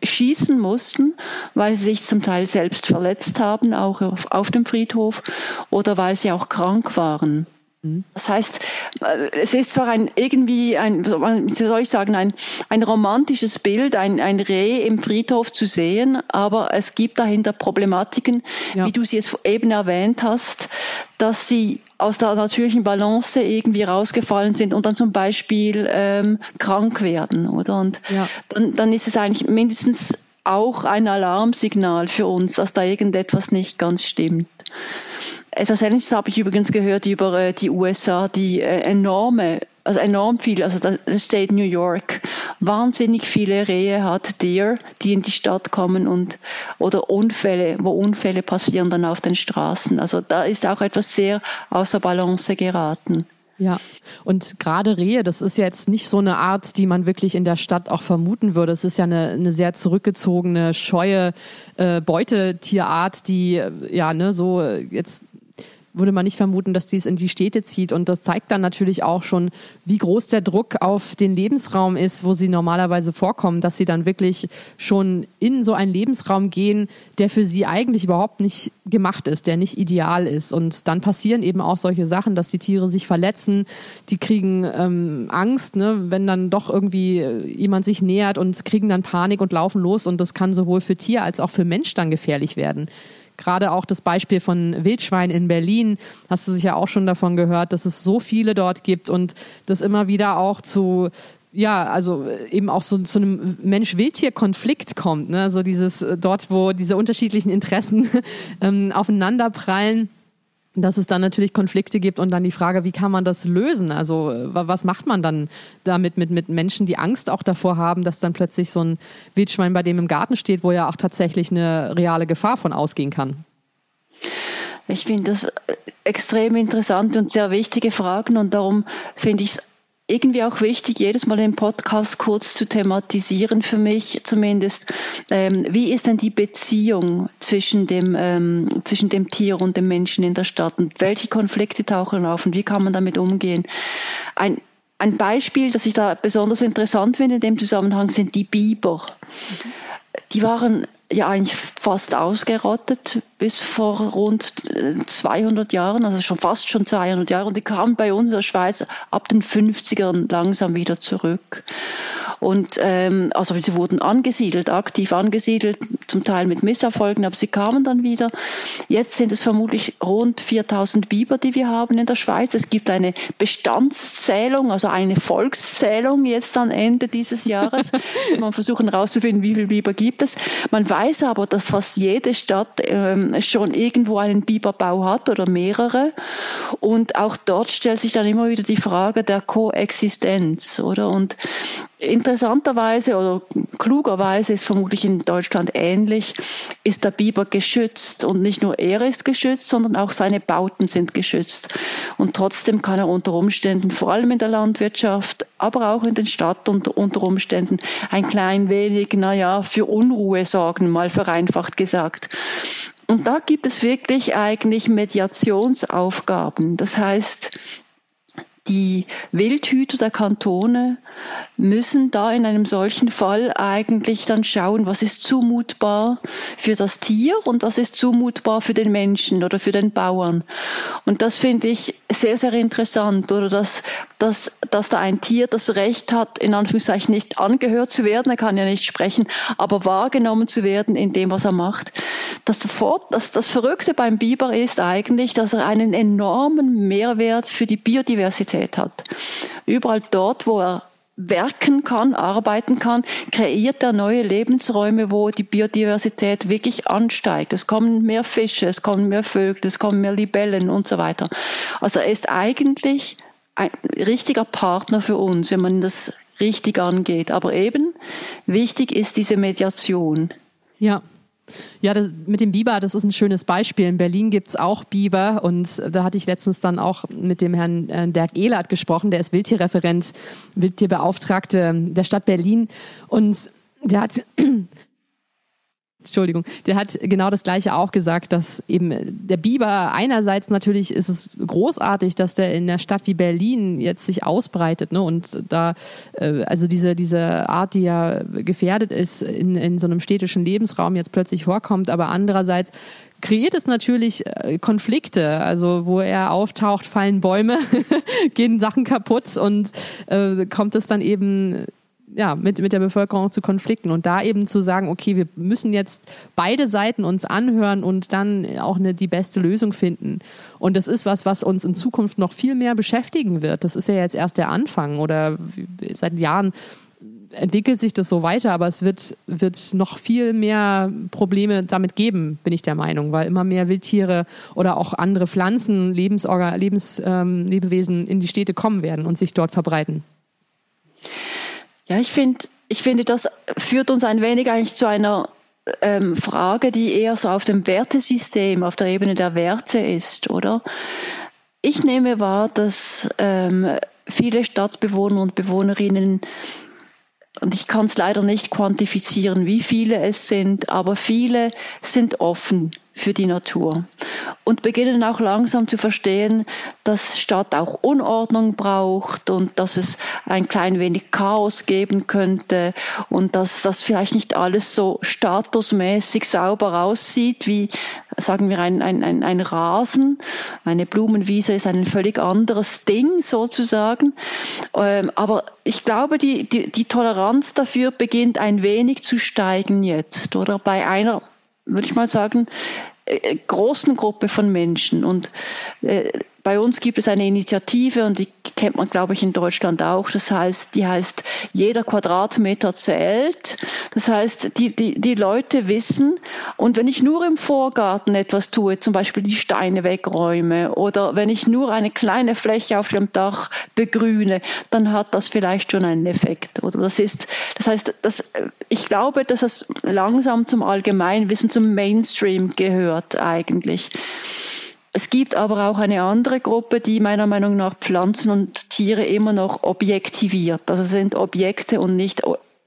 schießen mussten, weil sie sich zum Teil selbst verletzt haben, auch auf dem Friedhof, oder weil sie auch krank waren. Das heißt, es ist zwar ein romantisches Bild, ein Reh im Friedhof zu sehen, aber es gibt dahinter Problematiken, ja, wie du sie jetzt eben erwähnt hast, dass sie aus der natürlichen Balance irgendwie rausgefallen sind und dann zum Beispiel krank werden, oder? Und ja, dann ist es eigentlich mindestens auch ein Alarmsignal für uns, dass da irgendetwas nicht ganz stimmt. Etwas Ähnliches habe ich übrigens gehört über die USA, die enorm viel, also das State New York, wahnsinnig viele Rehe hat, Deer, die in die Stadt kommen, oder Unfälle, wo Unfälle passieren dann auf den Straßen. Also da ist auch etwas sehr außer Balance geraten. Ja, und gerade Rehe, das ist ja jetzt nicht so eine Art, die man wirklich in der Stadt auch vermuten würde. Es ist ja eine sehr zurückgezogene, scheue Beutetierart, die ja, ne, so jetzt würde man nicht vermuten, dass die es in die Städte zieht. Und das zeigt dann natürlich auch schon, wie groß der Druck auf den Lebensraum ist, wo sie normalerweise vorkommen, dass sie dann wirklich schon in so einen Lebensraum gehen, der für sie eigentlich überhaupt nicht gemacht ist, der nicht ideal ist. Und dann passieren eben auch solche Sachen, dass die Tiere sich verletzen, die kriegen Angst, ne, wenn dann doch irgendwie jemand sich nähert, und kriegen dann Panik und laufen los. Und das kann sowohl für Tier als auch für Mensch dann gefährlich werden. Gerade auch das Beispiel von Wildschwein in Berlin, hast du sicher auch schon davon gehört, dass es so viele dort gibt und das immer wieder auch zu, ja, also eben auch so zu einem Mensch-Wildtier-Konflikt kommt, ne? So dieses, dort, wo diese unterschiedlichen Interessen aufeinander prallen, dass es dann natürlich Konflikte gibt und dann die Frage, wie kann man das lösen? Also was macht man dann damit mit Menschen, die Angst auch davor haben, dass dann plötzlich so ein Wildschwein bei dem im Garten steht, wo ja auch tatsächlich eine reale Gefahr von ausgehen kann? Ich finde das extrem interessante und sehr wichtige Fragen, und darum finde ich es irgendwie auch wichtig, jedes Mal im Podcast kurz zu thematisieren, für mich zumindest, wie ist denn die Beziehung zwischen dem Tier und dem Menschen in der Stadt, und welche Konflikte tauchen auf und wie kann man damit umgehen. Ein Beispiel, das ich da besonders interessant finde in dem Zusammenhang, sind die Biber. Die waren ja eigentlich fast ausgerottet bis vor rund 200 Jahren, also schon fast schon 200 Jahre. Und die kamen bei uns in der Schweiz ab den 50ern langsam wieder zurück. Und also sie wurden angesiedelt, aktiv angesiedelt, zum Teil mit Misserfolgen, aber sie kamen dann wieder. Jetzt sind es vermutlich rund 4000 Biber, die wir haben in der Schweiz. Es gibt eine Bestandszählung, also eine Volkszählung jetzt am Ende dieses Jahres. Man versucht herauszufinden, wie viele Biber gibt es. Man weiß aber, dass fast jede Stadt schon irgendwo einen Biberbau hat oder mehrere. Und auch dort stellt sich dann immer wieder die Frage der Koexistenz, oder? Und interessanterweise oder klugerweise ist vermutlich in Deutschland ähnlich, ist der Biber geschützt, und nicht nur er ist geschützt, sondern auch seine Bauten sind geschützt. Und trotzdem kann er unter Umständen, vor allem in der Landwirtschaft, aber auch in den Städten unter Umständen ein klein wenig, für Unruhe sorgen, mal vereinfacht gesagt. Und da gibt es wirklich eigentlich Mediationsaufgaben. Das heißt, die Wildhüter der Kantone müssen da in einem solchen Fall eigentlich dann schauen, was ist zumutbar für das Tier und was ist zumutbar für den Menschen oder für den Bauern. Und das finde ich sehr, sehr interessant, oder dass da ein Tier das Recht hat, in Anführungszeichen nicht angehört zu werden, er kann ja nicht sprechen, aber wahrgenommen zu werden in dem, was er macht. Das Verrückte beim Biber ist eigentlich, dass er einen enormen Mehrwert für die Biodiversität hat. Überall dort, wo er werken kann, arbeiten kann, kreiert er neue Lebensräume, wo die Biodiversität wirklich ansteigt. Es kommen mehr Fische, es kommen mehr Vögel, es kommen mehr Libellen und so weiter. Also er ist eigentlich ein richtiger Partner für uns, wenn man das richtig angeht. Aber eben, wichtig ist diese Mediation. Ja. Ja, das, mit dem Biber, das ist ein schönes Beispiel. In Berlin gibt es auch Biber, und da hatte ich letztens dann auch mit dem Herrn Dirk Ehlert gesprochen, der ist Wildtierreferent, Wildtierbeauftragte der Stadt Berlin, und der hat genau das Gleiche auch gesagt, dass eben der Biber, einerseits natürlich ist es großartig, dass der in einer Stadt wie Berlin jetzt sich ausbreitet, ne? Und da, also diese Art, die ja gefährdet ist, in so einem städtischen Lebensraum jetzt plötzlich vorkommt, aber andererseits kreiert es natürlich Konflikte, also wo er auftaucht, fallen Bäume, gehen Sachen kaputt, und kommt es dann eben mit der Bevölkerung zu Konflikten, und da eben zu sagen, okay, wir müssen jetzt beide Seiten uns anhören und dann auch die beste Lösung finden. Und das ist was uns in Zukunft noch viel mehr beschäftigen wird. Das ist ja jetzt erst der Anfang, oder seit Jahren entwickelt sich das so weiter, aber es wird noch viel mehr Probleme damit geben, bin ich der Meinung, weil immer mehr Wildtiere oder auch andere Pflanzen, Lebewesen in die Städte kommen werden und sich dort verbreiten. Ja, ich finde, das führt uns ein wenig eigentlich zu einer Frage, die eher so auf dem Wertesystem, auf der Ebene der Werte ist, oder? Ich nehme wahr, dass viele Stadtbewohner und Bewohnerinnen, und ich kann es leider nicht quantifizieren, wie viele es sind, aber viele sind offen für die Natur und beginnen auch langsam zu verstehen, dass Stadt auch Unordnung braucht und dass es ein klein wenig Chaos geben könnte und dass das vielleicht nicht alles so statusmäßig sauber aussieht wie, sagen wir, ein Rasen. Eine Blumenwiese ist ein völlig anderes Ding sozusagen. Aber ich glaube, die Toleranz dafür beginnt ein wenig zu steigen jetzt, oder bei einer, würde ich mal sagen, großen Gruppe von Menschen. Und bei uns gibt es eine Initiative und die kennt man, glaube ich, in Deutschland auch. Das heißt, die heißt Jeder Quadratmeter zählt. Das heißt, die Leute wissen, und wenn ich nur im Vorgarten etwas tue, zum Beispiel die Steine wegräume oder wenn ich nur eine kleine Fläche auf dem Dach begrüne, dann hat das vielleicht schon einen Effekt. Oder ich glaube, dass das langsam zum Allgemeinwissen, zum Mainstream gehört eigentlich. Es gibt aber auch eine andere Gruppe, die meiner Meinung nach Pflanzen und Tiere immer noch objektiviert. Also sind Objekte und nicht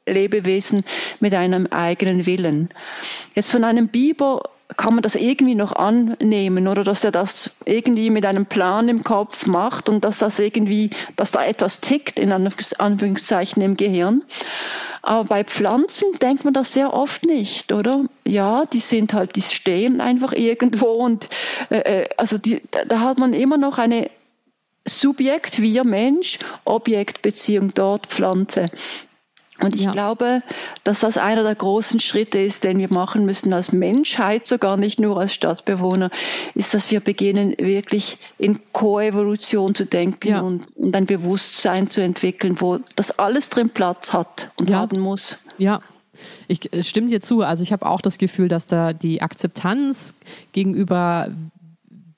Lebewesen mit einem eigenen Willen. Jetzt von einem Biber kann man das irgendwie noch annehmen, oder dass er das irgendwie mit einem Plan im Kopf macht und dass das irgendwie, dass da etwas tickt, in Anführungszeichen, im Gehirn. Aber bei Pflanzen denkt man das sehr oft nicht, oder? Ja, die stehen einfach irgendwo und da hat man immer noch eine Subjekt, wir Mensch, Objektbeziehung dort, Pflanze. Und ich glaube, dass das einer der großen Schritte ist, den wir machen müssen als Menschheit, sogar nicht nur als Stadtbewohner, ist, dass wir beginnen, wirklich in Koevolution zu denken und ein Bewusstsein zu entwickeln, wo das alles drin Platz hat und haben muss. Ja. Ich stimme dir zu. Also ich habe auch das Gefühl, dass da die Akzeptanz gegenüber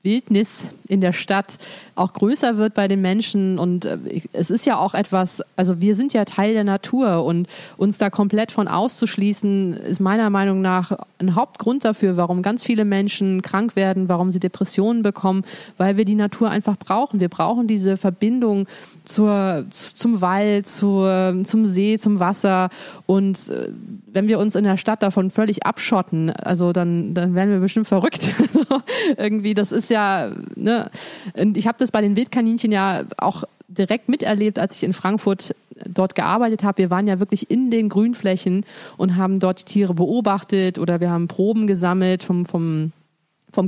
Wildnis in der Stadt auch größer wird bei den Menschen, und es ist ja auch etwas, also wir sind ja Teil der Natur, und uns da komplett von auszuschließen, ist meiner Meinung nach ein Hauptgrund dafür, warum ganz viele Menschen krank werden, warum sie Depressionen bekommen, weil wir die Natur einfach brauchen. Wir brauchen diese Verbindung zum Wald, zum See, zum Wasser, und wenn wir uns in der Stadt davon völlig abschotten, also dann werden wir bestimmt verrückt. Irgendwie, das ist ja, ne? Und ich habe das bei den Wildkaninchen ja auch direkt miterlebt, als ich in Frankfurt dort gearbeitet habe. Wir waren ja wirklich in den Grünflächen und haben dort die Tiere beobachtet, oder wir haben Proben gesammelt vom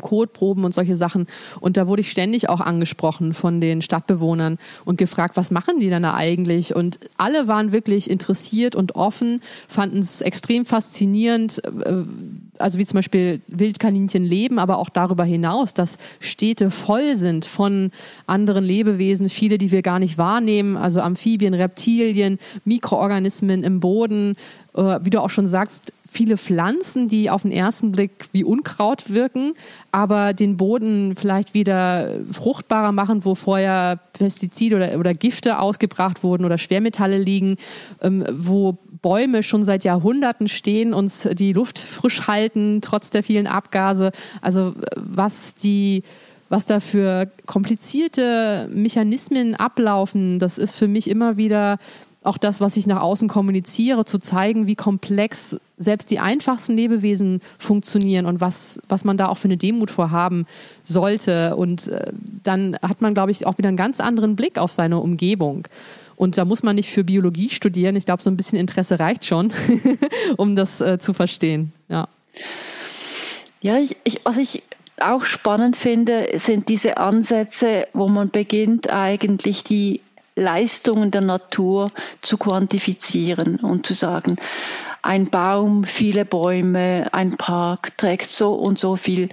Kotproben und solche Sachen. Und da wurde ich ständig auch angesprochen von den Stadtbewohnern und gefragt, was machen die denn da eigentlich? Und alle waren wirklich interessiert und offen, fanden es extrem faszinierend, also wie zum Beispiel Wildkaninchen leben, aber auch darüber hinaus, dass Städte voll sind von anderen Lebewesen, viele, die wir gar nicht wahrnehmen, also Amphibien, Reptilien, Mikroorganismen im Boden, wie du auch schon sagst, viele Pflanzen, die auf den ersten Blick wie Unkraut wirken, aber den Boden vielleicht wieder fruchtbarer machen, wo vorher Pestizide oder Gifte ausgebracht wurden oder Schwermetalle liegen, wo Bäume schon seit Jahrhunderten stehen, uns die Luft frisch halten, trotz der vielen Abgase. Also was da für komplizierte Mechanismen ablaufen, das ist für mich immer wieder auch das, was ich nach außen kommuniziere, zu zeigen, wie komplex selbst die einfachsten Lebewesen funktionieren und was man da auch für eine Demut vorhaben sollte. Und dann hat man, glaube ich, auch wieder einen ganz anderen Blick auf seine Umgebung. Und da muss man nicht für Biologie studieren. Ich glaube, so ein bisschen Interesse reicht schon, um das zu verstehen. Ja, ich auch spannend finde, sind diese Ansätze, wo man beginnt, eigentlich die Leistungen der Natur zu quantifizieren und zu sagen, ein Baum, viele Bäume, ein Park trägt so und so viel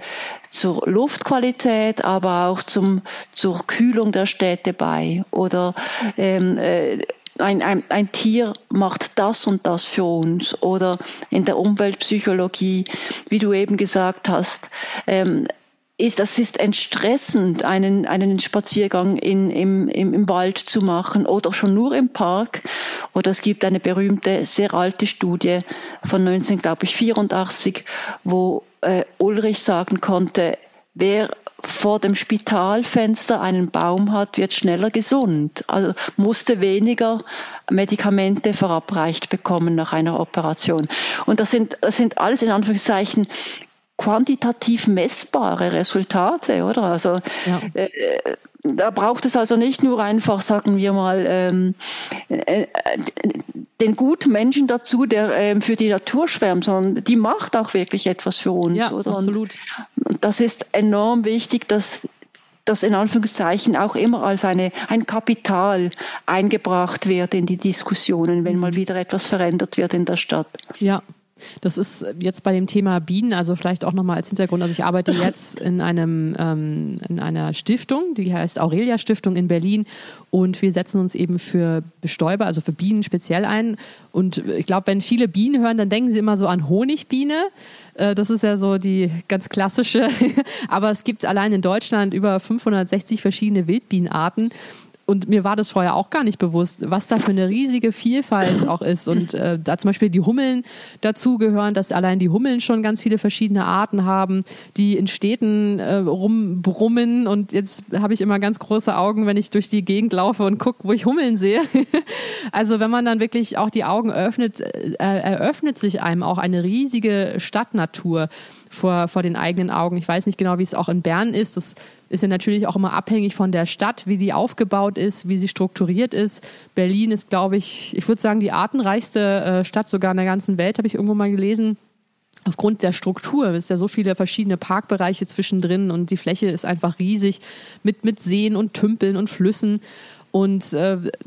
zur Luftqualität, aber auch zur Kühlung der Städte bei. Oder ein Tier macht das und das für uns. Oder in der Umweltpsychologie, wie du eben gesagt hast, das ist entstressend, einen Spaziergang im Wald zu machen oder schon nur im Park. Oder es gibt eine berühmte, sehr alte Studie von 1984, wo Ulrich sagen konnte, wer vor dem Spitalfenster einen Baum hat, wird schneller gesund. Also musste weniger Medikamente verabreicht bekommen nach einer Operation. Und das sind alles in Anführungszeichen quantitativ messbare Resultate, oder? Also ja. Da braucht es also nicht nur einfach, sagen wir mal, den guten Menschen dazu, der für die Natur schwärmt, sondern die macht auch wirklich etwas für uns. Ja, oder? Absolut. Und das ist enorm wichtig, dass das in Anführungszeichen auch immer als ein Kapital eingebracht wird in die Diskussionen, wenn mal wieder etwas verändert wird in der Stadt. Ja. Das ist jetzt bei dem Thema Bienen, also vielleicht auch nochmal als Hintergrund, also ich arbeite jetzt in einer Stiftung, die heißt Aurelia Stiftung in Berlin, und wir setzen uns eben für Bestäuber, also für Bienen speziell ein, und ich glaube, wenn viele Bienen hören, dann denken sie immer so an Honigbiene. Das ist ja so die ganz klassische, aber es gibt allein in Deutschland über 560 verschiedene Wildbienenarten. Und mir war das vorher auch gar nicht bewusst, was da für eine riesige Vielfalt auch ist. Und da zum Beispiel die Hummeln dazugehören, dass allein die Hummeln schon ganz viele verschiedene Arten haben, die in Städten rumbrummen. Und jetzt habe ich immer ganz große Augen, wenn ich durch die Gegend laufe und gucke, wo ich Hummeln sehe. Also wenn man dann wirklich auch die Augen öffnet, eröffnet sich einem auch eine riesige Stadtnatur vor den eigenen Augen. Ich weiß nicht genau, wie es auch in Bern ist. Das ist ja natürlich auch immer abhängig von der Stadt, wie die aufgebaut ist, wie sie strukturiert ist. Berlin ist, glaube ich würde sagen, die artenreichste Stadt sogar in der ganzen Welt, habe ich irgendwo mal gelesen. Aufgrund der Struktur, es ist ja so viele verschiedene Parkbereiche zwischendrin und die Fläche ist einfach riesig mit Seen und Tümpeln und Flüssen. Und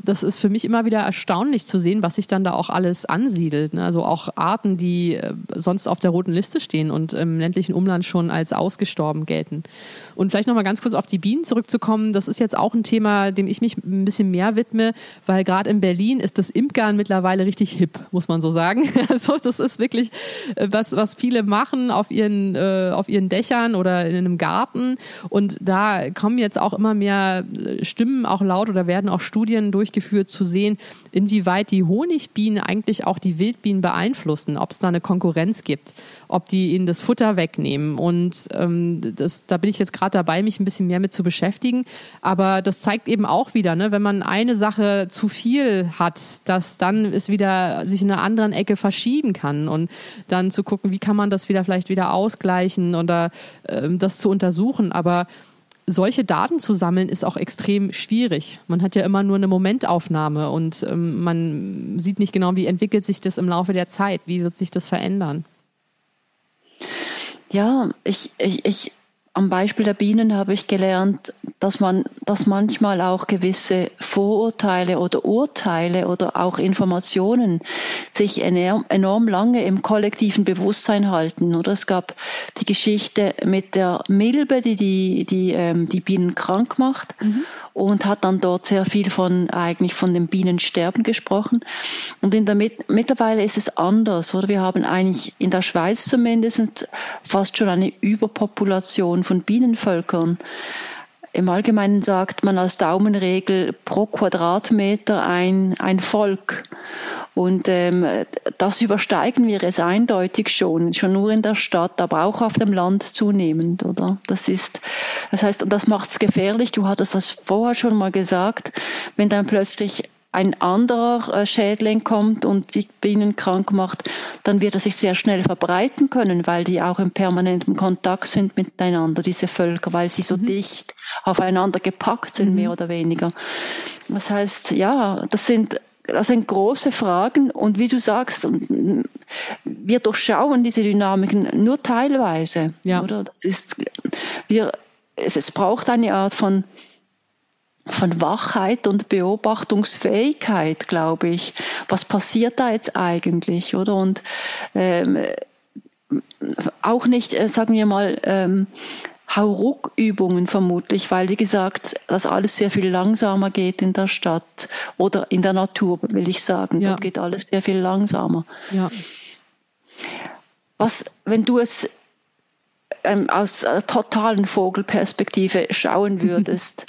das ist für mich immer wieder erstaunlich zu sehen, was sich dann da auch alles ansiedelt. Ne? Also auch Arten, die sonst auf der roten Liste stehen und im ländlichen Umland schon als ausgestorben gelten. Und vielleicht nochmal ganz kurz auf die Bienen zurückzukommen. Das ist jetzt auch ein Thema, dem ich mich ein bisschen mehr widme, weil gerade in Berlin ist das Imkern mittlerweile richtig hip, muss man so sagen. Also das ist wirklich was viele machen auf ihren Dächern oder in einem Garten. Und da kommen jetzt auch immer mehr Stimmen auch laut oder werden auch Studien durchgeführt, zu sehen, inwieweit die Honigbienen eigentlich auch die Wildbienen beeinflussen, ob es da eine Konkurrenz gibt, ob die ihnen das Futter wegnehmen. Und da bin ich jetzt gerade dabei, mich ein bisschen mehr mit zu beschäftigen. Aber das zeigt eben auch wieder, ne, wenn man eine Sache zu viel hat, dass dann es wieder sich in einer anderen Ecke verschieben kann. Und dann zu gucken, wie kann man das wieder vielleicht wieder ausgleichen oder das zu untersuchen. Aber solche Daten zu sammeln, ist auch extrem schwierig. Man hat ja immer nur eine Momentaufnahme und man sieht nicht genau, wie entwickelt sich das im Laufe der Zeit, wie wird sich das verändern. Ja, ich am Beispiel der Bienen habe ich gelernt, dass manchmal auch gewisse Vorurteile oder Urteile oder auch Informationen sich enorm lange im kollektiven Bewusstsein halten. Oder es gab die Geschichte mit der Milbe, die Bienen krank macht, und hat dann dort sehr viel von dem Bienensterben gesprochen. Und mittlerweile ist es anders, oder? Wir haben eigentlich in der Schweiz zumindest fast schon eine Überpopulation von Bienenvölkern. Im Allgemeinen sagt man als Daumenregel pro Quadratmeter ein Volk. Und das übersteigen wir jetzt eindeutig schon nur in der Stadt, aber auch auf dem Land zunehmend, oder? Das heißt, und das macht es gefährlich. Du hattest das vorher schon mal gesagt, wenn dann plötzlich ein anderer Schädling kommt und die Bienen krank macht, dann wird er sich sehr schnell verbreiten können, weil die auch im permanenten Kontakt sind miteinander, diese Völker, weil sie so dicht aufeinander gepackt sind, mehr oder weniger. Das heißt, ja, das sind große Fragen, und wie du sagst, wir durchschauen diese Dynamiken nur teilweise. Ja. Oder? Es braucht eine Art von Wachheit und Beobachtungsfähigkeit, glaube ich. Was passiert da jetzt eigentlich, oder? Und auch nicht, sagen wir mal, Hauruck-Übungen vermutlich, weil, wie gesagt, das alles sehr viel langsamer geht in der Stadt oder in der Natur, will ich sagen. Ja. Dort geht alles sehr viel langsamer. Ja. Wenn du es aus einer totalen Vogelperspektive schauen würdest,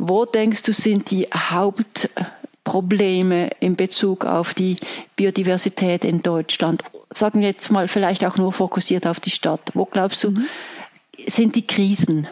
wo denkst du, sind die Hauptprobleme in Bezug auf die Biodiversität in Deutschland? Sagen wir jetzt mal, vielleicht auch nur fokussiert auf die Stadt. Wo glaubst du, sind die Krisen?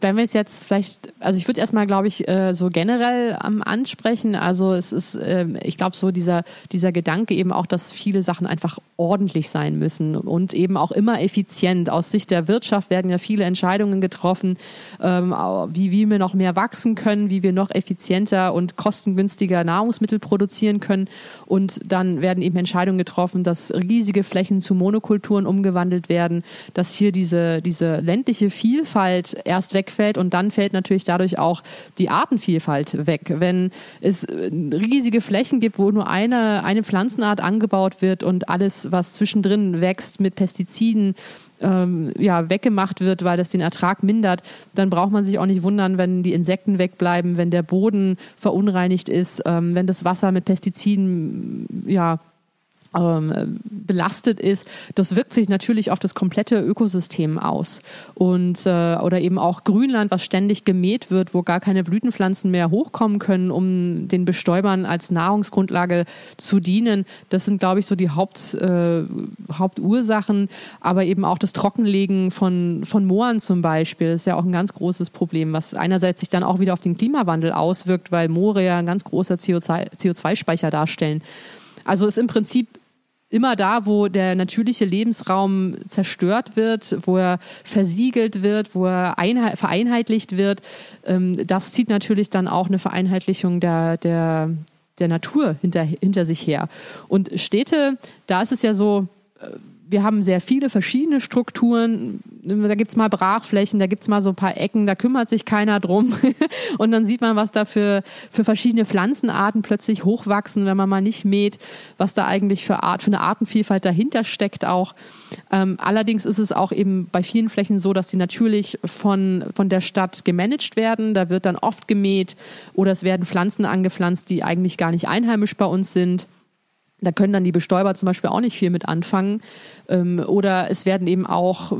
wenn wir es jetzt vielleicht, also ich würde erstmal, glaube ich, so generell ansprechen. Also es ist, ich glaube, so dieser Gedanke eben auch, dass viele Sachen einfach ordentlich sein müssen und eben auch immer effizient. Aus Sicht der Wirtschaft werden ja viele Entscheidungen getroffen, wie wir noch mehr wachsen können, wie wir noch effizienter und kostengünstiger Nahrungsmittel produzieren können. Und dann werden eben Entscheidungen getroffen, dass riesige Flächen zu Monokulturen umgewandelt werden, dass hier diese ländliche Vielfalt erst wegfällt und dann fällt natürlich dadurch auch die Artenvielfalt weg. Wenn es riesige Flächen gibt, wo nur eine Pflanzenart angebaut wird und alles, was zwischendrin wächst, mit Pestiziden weggemacht wird, weil das den Ertrag mindert, dann braucht man sich auch nicht wundern, wenn die Insekten wegbleiben, wenn der Boden verunreinigt ist, wenn das Wasser mit Pestiziden belastet ist. Das wirkt sich natürlich auf das komplette Ökosystem aus. Und oder eben auch Grünland, was ständig gemäht wird, wo gar keine Blütenpflanzen mehr hochkommen können, um den Bestäubern als Nahrungsgrundlage zu dienen. Das sind, glaube ich, so die Hauptursachen. Aber eben auch das Trockenlegen von Mooren zum Beispiel, das ist ja auch ein ganz großes Problem, was einerseits sich dann auch wieder auf den Klimawandel auswirkt, weil Moore ja ein ganz großer CO2-Speicher darstellen. Also ist im Prinzip immer da, wo der natürliche Lebensraum zerstört wird, wo er versiegelt wird, wo er vereinheitlicht wird. Das zieht natürlich dann auch eine Vereinheitlichung der Natur hinter sich her. Und Städte, da ist es ja so, wir haben sehr viele verschiedene Strukturen, da gibt es mal Brachflächen, da gibt es mal so ein paar Ecken, da kümmert sich keiner drum und dann sieht man, was da für verschiedene Pflanzenarten plötzlich hochwachsen, wenn man mal nicht mäht, was da eigentlich für eine Artenvielfalt dahinter steckt auch. Allerdings ist es auch eben bei vielen Flächen so, dass die natürlich von der Stadt gemanagt werden, da wird dann oft gemäht oder es werden Pflanzen angepflanzt, die eigentlich gar nicht einheimisch bei uns sind. Da können dann die Bestäuber zum Beispiel auch nicht viel mit anfangen. Oder es werden eben auch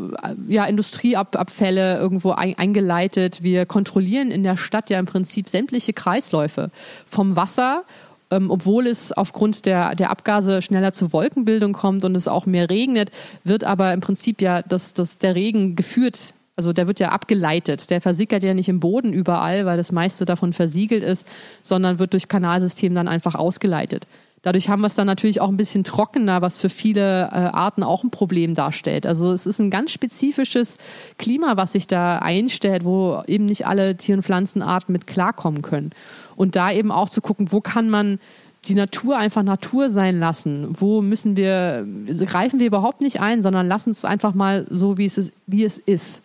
Industrieabfälle irgendwo eingeleitet. Wir kontrollieren in der Stadt ja im Prinzip sämtliche Kreisläufe vom Wasser, obwohl es aufgrund der Abgase schneller zu Wolkenbildung kommt und es auch mehr regnet, wird aber im Prinzip ja der Regen geführt. Also der wird ja abgeleitet, der versickert ja nicht im Boden überall, weil das meiste davon versiegelt ist, sondern wird durch Kanalsystem dann einfach ausgeleitet. Dadurch haben wir es dann natürlich auch ein bisschen trockener, was für viele Arten auch ein Problem darstellt. Also es ist ein ganz spezifisches Klima, was sich da einstellt, wo eben nicht alle Tier- und Pflanzenarten mit klarkommen können. Und da eben auch zu gucken, wo kann man die Natur einfach Natur sein lassen? Wo greifen wir überhaupt nicht ein, sondern lassen es einfach mal so, wie es ist.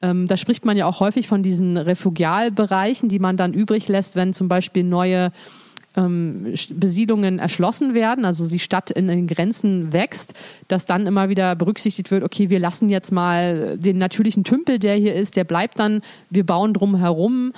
Da spricht man ja auch häufig von diesen Refugialbereichen, die man dann übrig lässt, wenn zum Beispiel neue Besiedlungen erschlossen werden, also die Stadt in den Grenzen wächst, dass dann immer wieder berücksichtigt wird, okay, wir lassen jetzt mal den natürlichen Tümpel, der hier ist, der bleibt dann, wir bauen drum herum.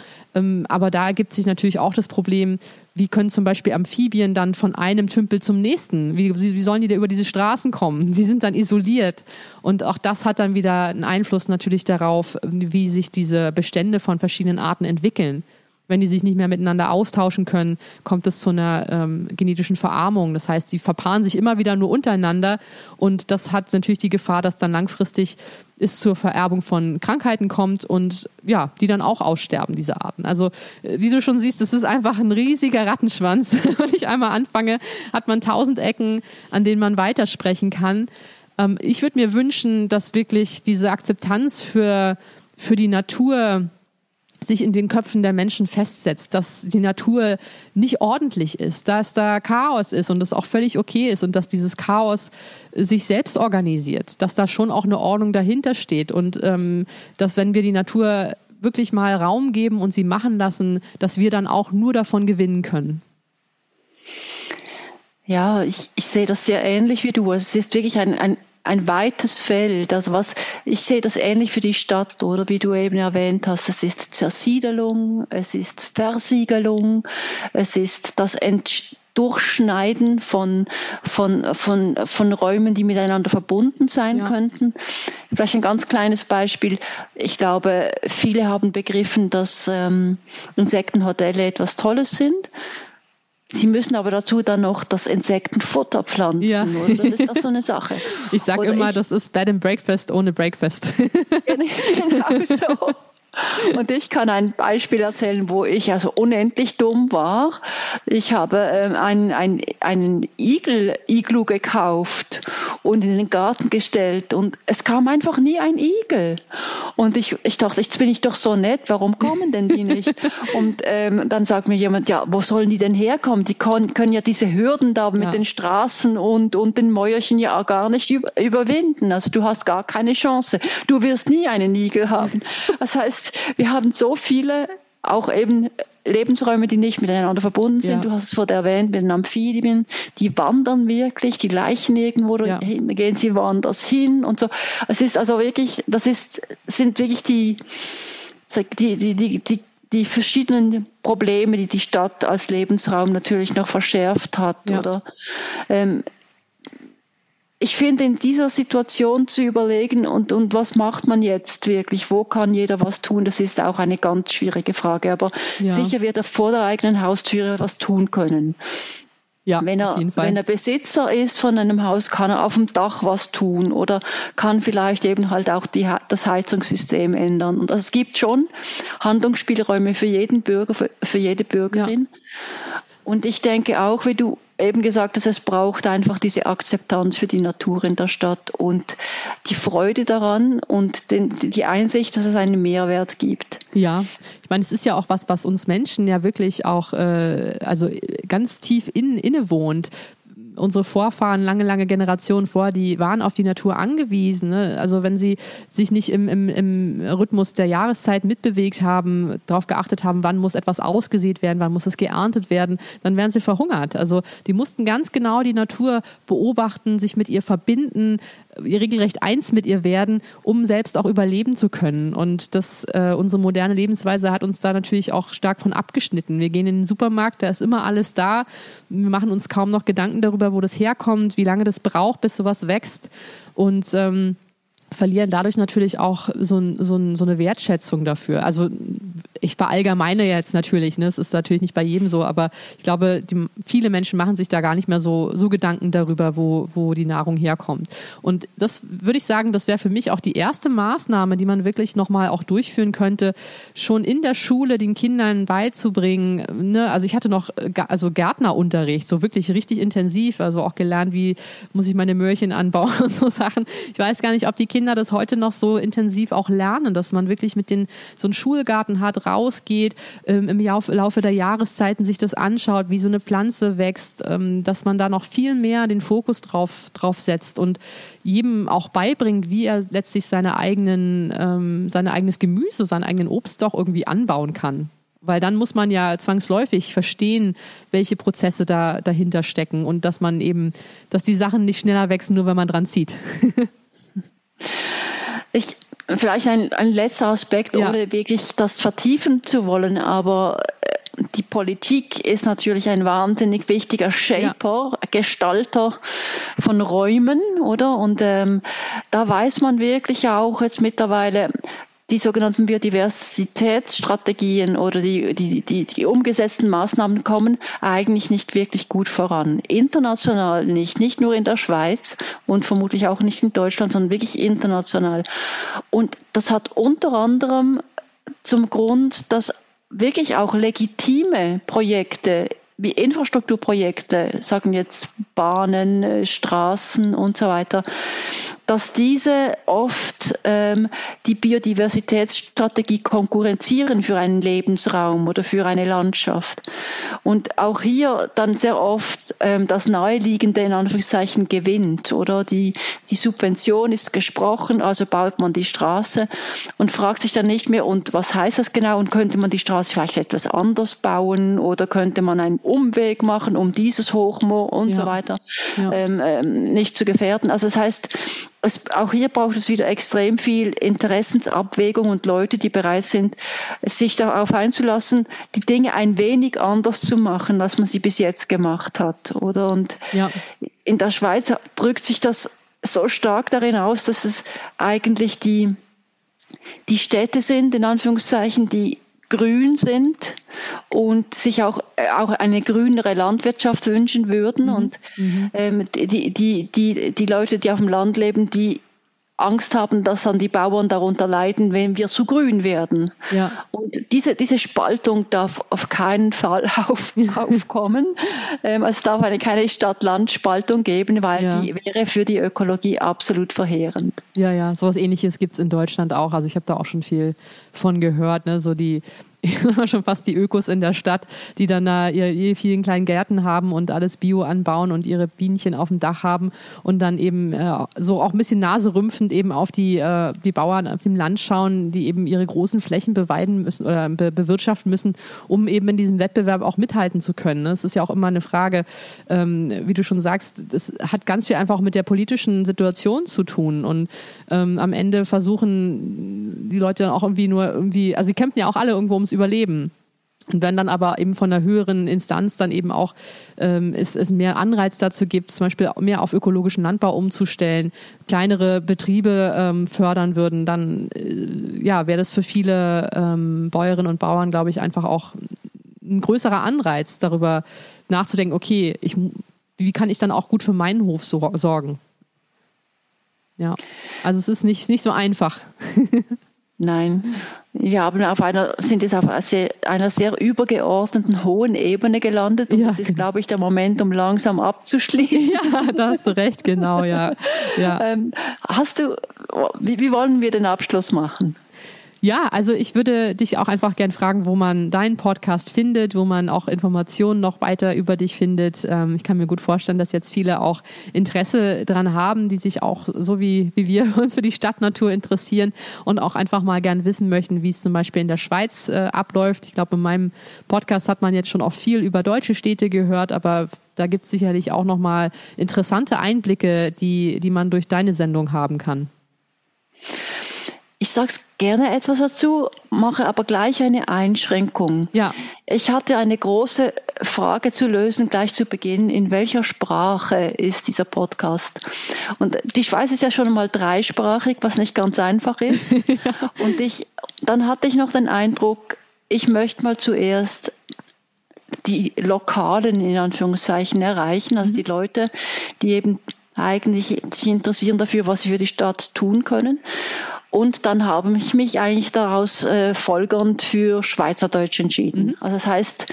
Aber da ergibt sich natürlich auch das Problem, wie können zum Beispiel Amphibien dann von einem Tümpel zum nächsten? Wie sollen die da über diese Straßen kommen? Die sind dann isoliert. Und auch das hat dann wieder einen Einfluss natürlich darauf, wie sich diese Bestände von verschiedenen Arten entwickeln. Wenn die sich nicht mehr miteinander austauschen können, kommt es zu einer genetischen Verarmung. Das heißt, die verpaaren sich immer wieder nur untereinander und das hat natürlich die Gefahr, dass dann langfristig es zur Vererbung von Krankheiten kommt und ja, die dann auch aussterben, diese Arten. Also wie du schon siehst, das ist einfach ein riesiger Rattenschwanz. Wenn ich einmal anfange, hat man 1000 Ecken, an denen man weitersprechen kann. Ich würde mir wünschen, dass wirklich diese Akzeptanz für die Natur sich in den Köpfen der Menschen festsetzt, dass die Natur nicht ordentlich ist, dass da Chaos ist und das auch völlig okay ist und dass dieses Chaos sich selbst organisiert, dass da schon auch eine Ordnung dahinter steht und dass wenn wir die Natur wirklich mal Raum geben und sie machen lassen, dass wir dann auch nur davon gewinnen können. Ja, ich sehe das sehr ähnlich wie du. Es ist wirklich ein weites Feld, also ich sehe das ähnlich für die Stadt, oder wie du eben erwähnt hast, es ist Zersiedelung, es ist Versiegelung, es ist das Durchschneiden von Räumen, die miteinander verbunden sein könnten. Vielleicht ein ganz kleines Beispiel. Ich glaube, viele haben begriffen, dass Insektenhotelle etwas Tolles sind. Sie müssen aber dazu dann noch das Insektenfutter pflanzen, oder? Das ist auch so eine Sache. Ich sage immer, das ist Bed and Breakfast ohne Breakfast. Genau so. Und ich kann ein Beispiel erzählen, wo ich also unendlich dumm war. Ich habe einen Iglu gekauft und in den Garten gestellt und es kam einfach nie ein Igel. Und ich dachte, jetzt bin ich doch so nett, warum kommen denn die nicht? Und dann sagt mir jemand, ja, wo sollen die denn herkommen? Die können ja diese Hürden da mit den Straßen und den Mäuerchen ja auch gar nicht überwinden. Also du hast gar keine Chance. Du wirst nie einen Igel haben. Das heißt, wir haben so viele, auch eben Lebensräume, die nicht miteinander verbunden sind. Ja. Du hast es vorhin erwähnt, mit den Amphibien, die wandern wirklich, die Leichen irgendwo, dahin, gehen sie woanders hin und so. Es ist also wirklich, sind wirklich die verschiedenen Probleme, die die Stadt als Lebensraum natürlich noch verschärft hat. Ja. Oder, ich finde, in dieser Situation zu überlegen, und was macht man jetzt wirklich, wo kann jeder was tun, das ist auch eine ganz schwierige Frage. Aber sicher wird er vor der eigenen Haustüre was tun können. Ja, wenn er Besitzer ist von einem Haus, kann er auf dem Dach was tun oder kann vielleicht eben halt auch das Heizungssystem ändern. Und also es gibt schon Handlungsspielräume für jeden Bürger, für jede Bürgerin. Ja. Und ich denke auch, wie du eben gesagt hast, es braucht einfach diese Akzeptanz für die Natur in der Stadt und die Freude daran und die Einsicht, dass es einen Mehrwert gibt. Ja, ich meine, es ist ja auch was uns Menschen ja wirklich auch also ganz tief inne wohnt. Unsere Vorfahren, lange Generationen vor, die waren auf die Natur angewiesen. Ne? Also wenn sie sich nicht im Rhythmus der Jahreszeit mitbewegt haben, darauf geachtet haben, wann muss etwas ausgesät werden, wann muss es geerntet werden, dann wären sie verhungert. Also die mussten ganz genau die Natur beobachten, sich mit ihr verbinden, regelrecht eins mit ihr werden, um selbst auch überleben zu können. Und das unsere moderne Lebensweise hat uns da natürlich auch stark von abgeschnitten. Wir gehen in den Supermarkt, da ist immer alles da. Wir machen uns kaum noch Gedanken darüber, wo das herkommt, wie lange das braucht, bis sowas wächst. Und verlieren dadurch natürlich auch so eine Wertschätzung dafür. Also ich verallgemeine jetzt natürlich, ne? Es ist natürlich nicht bei jedem so, aber ich glaube, viele Menschen machen sich da gar nicht mehr so Gedanken darüber, wo die Nahrung herkommt. Und das würde ich sagen, das wäre für mich auch die erste Maßnahme, die man wirklich nochmal auch durchführen könnte, schon in der Schule den Kindern beizubringen, ne? Also ich hatte noch Gärtnerunterricht, so wirklich richtig intensiv, also auch gelernt, wie muss ich meine Möhrchen anbauen und so Sachen. Ich weiß gar nicht, ob die Kinder das heute noch so intensiv auch lernen, dass man wirklich mit so einen Schulgarten hat, rausgeht, im Laufe der Jahreszeiten sich das anschaut, wie so eine Pflanze wächst, dass man da noch viel mehr den Fokus drauf setzt und jedem auch beibringt, wie er letztlich sein eigenes Gemüse, seinen eigenen Obst doch irgendwie anbauen kann. Weil dann muss man ja zwangsläufig verstehen, welche Prozesse da dahinter stecken und dass man eben, dass die Sachen nicht schneller wachsen, nur wenn man dran zieht. Vielleicht ein letzter Aspekt, ohne wirklich das vertiefen zu wollen, aber die Politik ist natürlich ein wahnsinnig wichtiger Shaper, Gestalter von Räumen, oder? Und da weiß man wirklich auch jetzt mittlerweile, die sogenannten Biodiversitätsstrategien oder die umgesetzten Maßnahmen kommen eigentlich nicht wirklich gut voran. International nicht nur in der Schweiz und vermutlich auch nicht in Deutschland, sondern wirklich international. Und das hat unter anderem zum Grund, dass wirklich auch legitime Projekte wie Infrastrukturprojekte, sagen jetzt Bahnen, Straßen und so weiter, dass diese oft die Biodiversitätsstrategie konkurrenzieren für einen Lebensraum oder für eine Landschaft. Und auch hier dann sehr oft das Naheliegende in Anführungszeichen gewinnt, oder? Die Subvention ist gesprochen, also baut man die Straße und fragt sich dann nicht mehr, und was heißt das genau? Und könnte man die Straße vielleicht etwas anders bauen oder könnte man einen Umweg machen, um dieses Hochmoor und so weiter nicht zu gefährden. Also das heißt, auch hier braucht es wieder extrem viel Interessensabwägung und Leute, die bereit sind, sich darauf einzulassen, die Dinge ein wenig anders zu machen, als man sie bis jetzt gemacht hat, oder? Und in der Schweiz drückt sich das so stark darin aus, dass es eigentlich die Städte sind, in Anführungszeichen, die grün sind und sich auch eine grünere Landwirtschaft wünschen würden. Und die Leute, die auf dem Land leben, die Angst haben, dass dann die Bauern darunter leiden, wenn wir zu grün werden. Ja. Und diese Spaltung darf auf keinen Fall aufkommen. Es darf keine Stadt-Land-Spaltung geben, weil die wäre für die Ökologie absolut verheerend. Ja, ja, sowas Ähnliches gibt es in Deutschland auch. Also ich habe da auch schon viel von gehört, ne? So die schon fast die Ökos in der Stadt, die dann ihre vielen kleinen Gärten haben und alles Bio anbauen und ihre Bienchen auf dem Dach haben und dann eben so auch ein bisschen naserümpfend eben auf die Bauern auf dem Land schauen, die eben ihre großen Flächen beweiden müssen oder bewirtschaften müssen, um eben in diesem Wettbewerb auch mithalten zu können. Es ist ja auch immer eine Frage, wie du schon sagst, das hat ganz viel einfach auch mit der politischen Situation zu tun und am Ende versuchen die Leute dann auch irgendwie, also sie kämpfen ja auch alle irgendwo ums Überleben. Und wenn dann aber eben von einer höheren Instanz dann eben auch es mehr Anreiz dazu gibt, zum Beispiel mehr auf ökologischen Landbau umzustellen, kleinere Betriebe fördern würden, dann wäre das für viele Bäuerinnen und Bauern, glaube ich, einfach auch ein größerer Anreiz, darüber nachzudenken, okay, wie kann ich dann auch gut für meinen Hof sorgen? Ja, also es ist nicht so einfach. Nein, wir sind auf einer sehr übergeordneten, hohen Ebene gelandet und das ist, glaube ich, der Moment, um langsam abzuschließen. Ja, da hast du recht, genau, ja. Wie wollen wir den Abschluss machen? Ja, also ich würde dich auch einfach gern fragen, wo man deinen Podcast findet, wo man auch Informationen noch weiter über dich findet. Ich kann mir gut vorstellen, dass jetzt viele auch Interesse dran haben, die sich auch so wie wir uns für die Stadtnatur interessieren und auch einfach mal gern wissen möchten, wie es zum Beispiel in der Schweiz abläuft. Ich glaube, in meinem Podcast hat man jetzt schon auch viel über deutsche Städte gehört, aber da gibt es sicherlich auch nochmal interessante Einblicke, die man durch deine Sendung haben kann. Ich sage gerne etwas dazu, mache aber gleich eine Einschränkung. Ja. Ich hatte eine große Frage zu lösen, gleich zu Beginn. In welcher Sprache ist dieser Podcast? Und die Schweiz ist ja schon mal dreisprachig, was nicht ganz einfach ist. Und dann hatte ich noch den Eindruck, ich möchte mal zuerst die Lokalen in Anführungszeichen erreichen, also die Leute, die eben eigentlich sich interessieren dafür, was sie für die Stadt tun können. Und dann habe ich mich eigentlich daraus folgernd für Schweizerdeutsch entschieden. Also das heißt,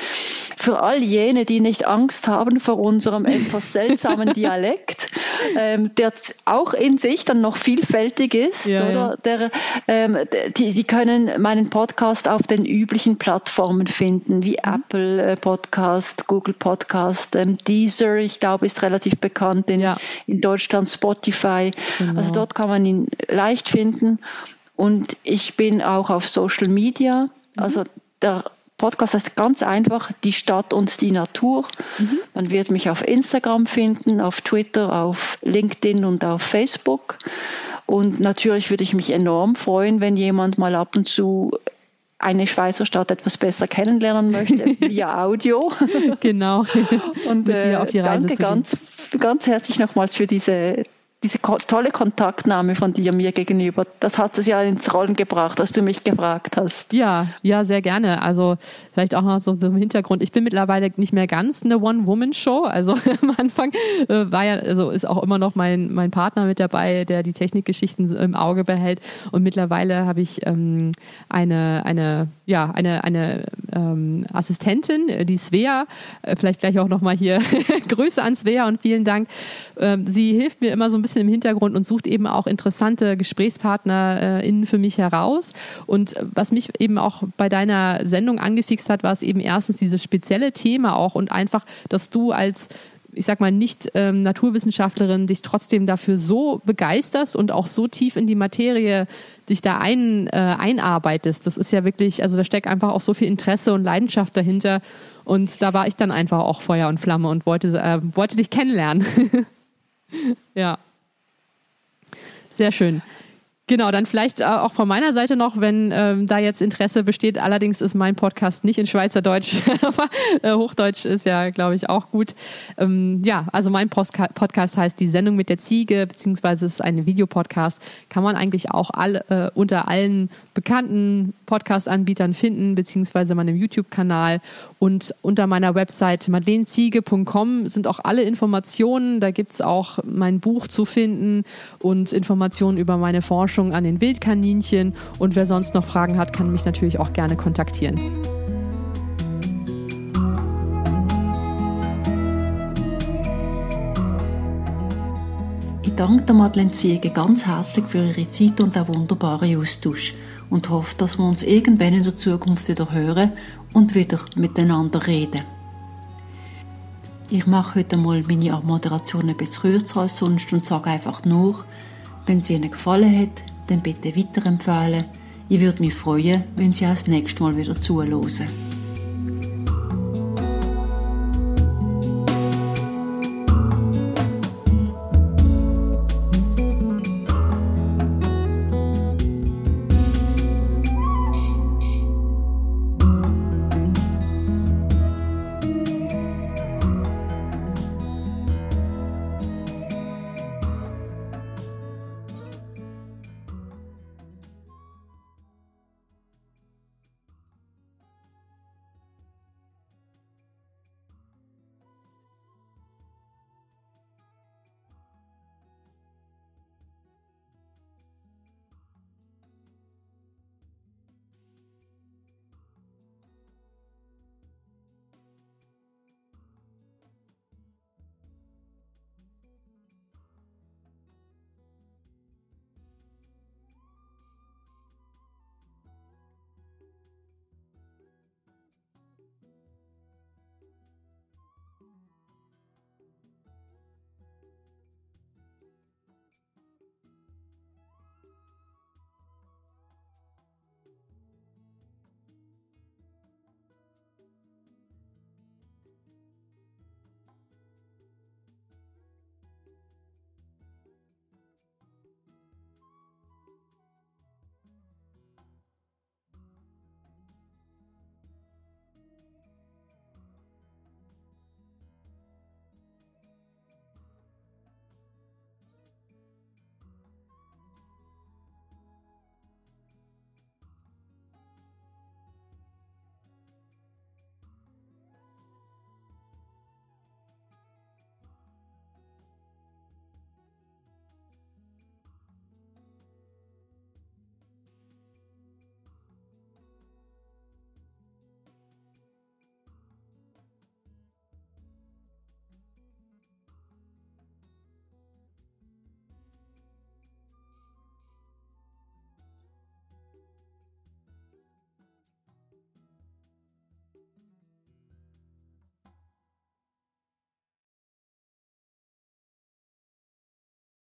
für all jene, die nicht Angst haben vor unserem etwas seltsamen Dialekt, der auch in sich dann noch vielfältig ist, oder? Ja. Die können meinen Podcast auf den üblichen Plattformen finden, wie Apple Podcast, Google Podcast, Deezer, ich glaube, ist relativ bekannt in Deutschland, Spotify. Genau. Also dort kann man ihn leicht finden. Und ich bin auch auf Social Media, also der Podcast heißt ganz einfach Die Stadt und die Natur. Man wird mich auf Instagram finden, auf Twitter, auf LinkedIn und auf Facebook. Und natürlich würde ich mich enorm freuen, wenn jemand mal ab und zu eine Schweizer Stadt etwas besser kennenlernen möchte, via Audio. Genau. Und auf die Reise danke ganz, ganz herzlich nochmals für diese tolle Kontaktnahme von dir mir gegenüber, das hat es ja ins Rollen gebracht, dass du mich gefragt hast. Ja, sehr gerne. Also vielleicht auch noch so im Hintergrund. Ich bin mittlerweile nicht mehr ganz eine One-Woman-Show. Also am Anfang ist auch immer noch mein Partner mit dabei, der die Technikgeschichten im Auge behält. Und mittlerweile habe ich eine Assistentin, die Svea. Vielleicht gleich auch nochmal hier Grüße an Svea und vielen Dank. Sie hilft mir immer so ein bisschen im Hintergrund und sucht eben auch interessante GesprächspartnerInnen für mich heraus. Und was mich eben auch bei deiner Sendung angefixt hat, war es eben erstens dieses spezielle Thema auch und einfach, dass du als, ich sag mal, nicht Naturwissenschaftlerin dich trotzdem dafür so begeisterst und auch so tief in die Materie dich da einarbeitest. Das ist ja wirklich, also da steckt einfach auch so viel Interesse und Leidenschaft dahinter. Und da war ich dann einfach auch Feuer und Flamme und wollte dich kennenlernen. Ja, sehr schön. Genau, dann vielleicht auch von meiner Seite noch, wenn da jetzt Interesse besteht. Allerdings ist mein Podcast nicht in Schweizerdeutsch, aber Hochdeutsch ist ja, glaube ich, auch gut. Also mein Podcast heißt Die Sendung mit der Ziege, beziehungsweise ist ein Videopodcast. Kann man eigentlich auch unter allen bekannten Podcast-Anbietern finden, beziehungsweise meinem YouTube-Kanal. Und unter meiner Website madlenziege.com sind auch alle Informationen. Da gibt es auch mein Buch zu finden und Informationen über meine Forschung an den Wildkaninchen. Und wer sonst noch Fragen hat, kann mich natürlich auch gerne kontaktieren. Ich danke der Madlen Ziege ganz herzlich für ihre Zeit und den wunderbaren Austausch und hoffe, dass wir uns irgendwann in der Zukunft wieder hören und wieder miteinander reden. Ich mache heute mal meine Moderation ein bisschen kürzer als sonst und sage einfach nur, wenn es Ihnen gefallen hat, dann bitte weiterempfehlen. Ich würde mich freuen, wenn Sie auch das nächste Mal wieder zuhören.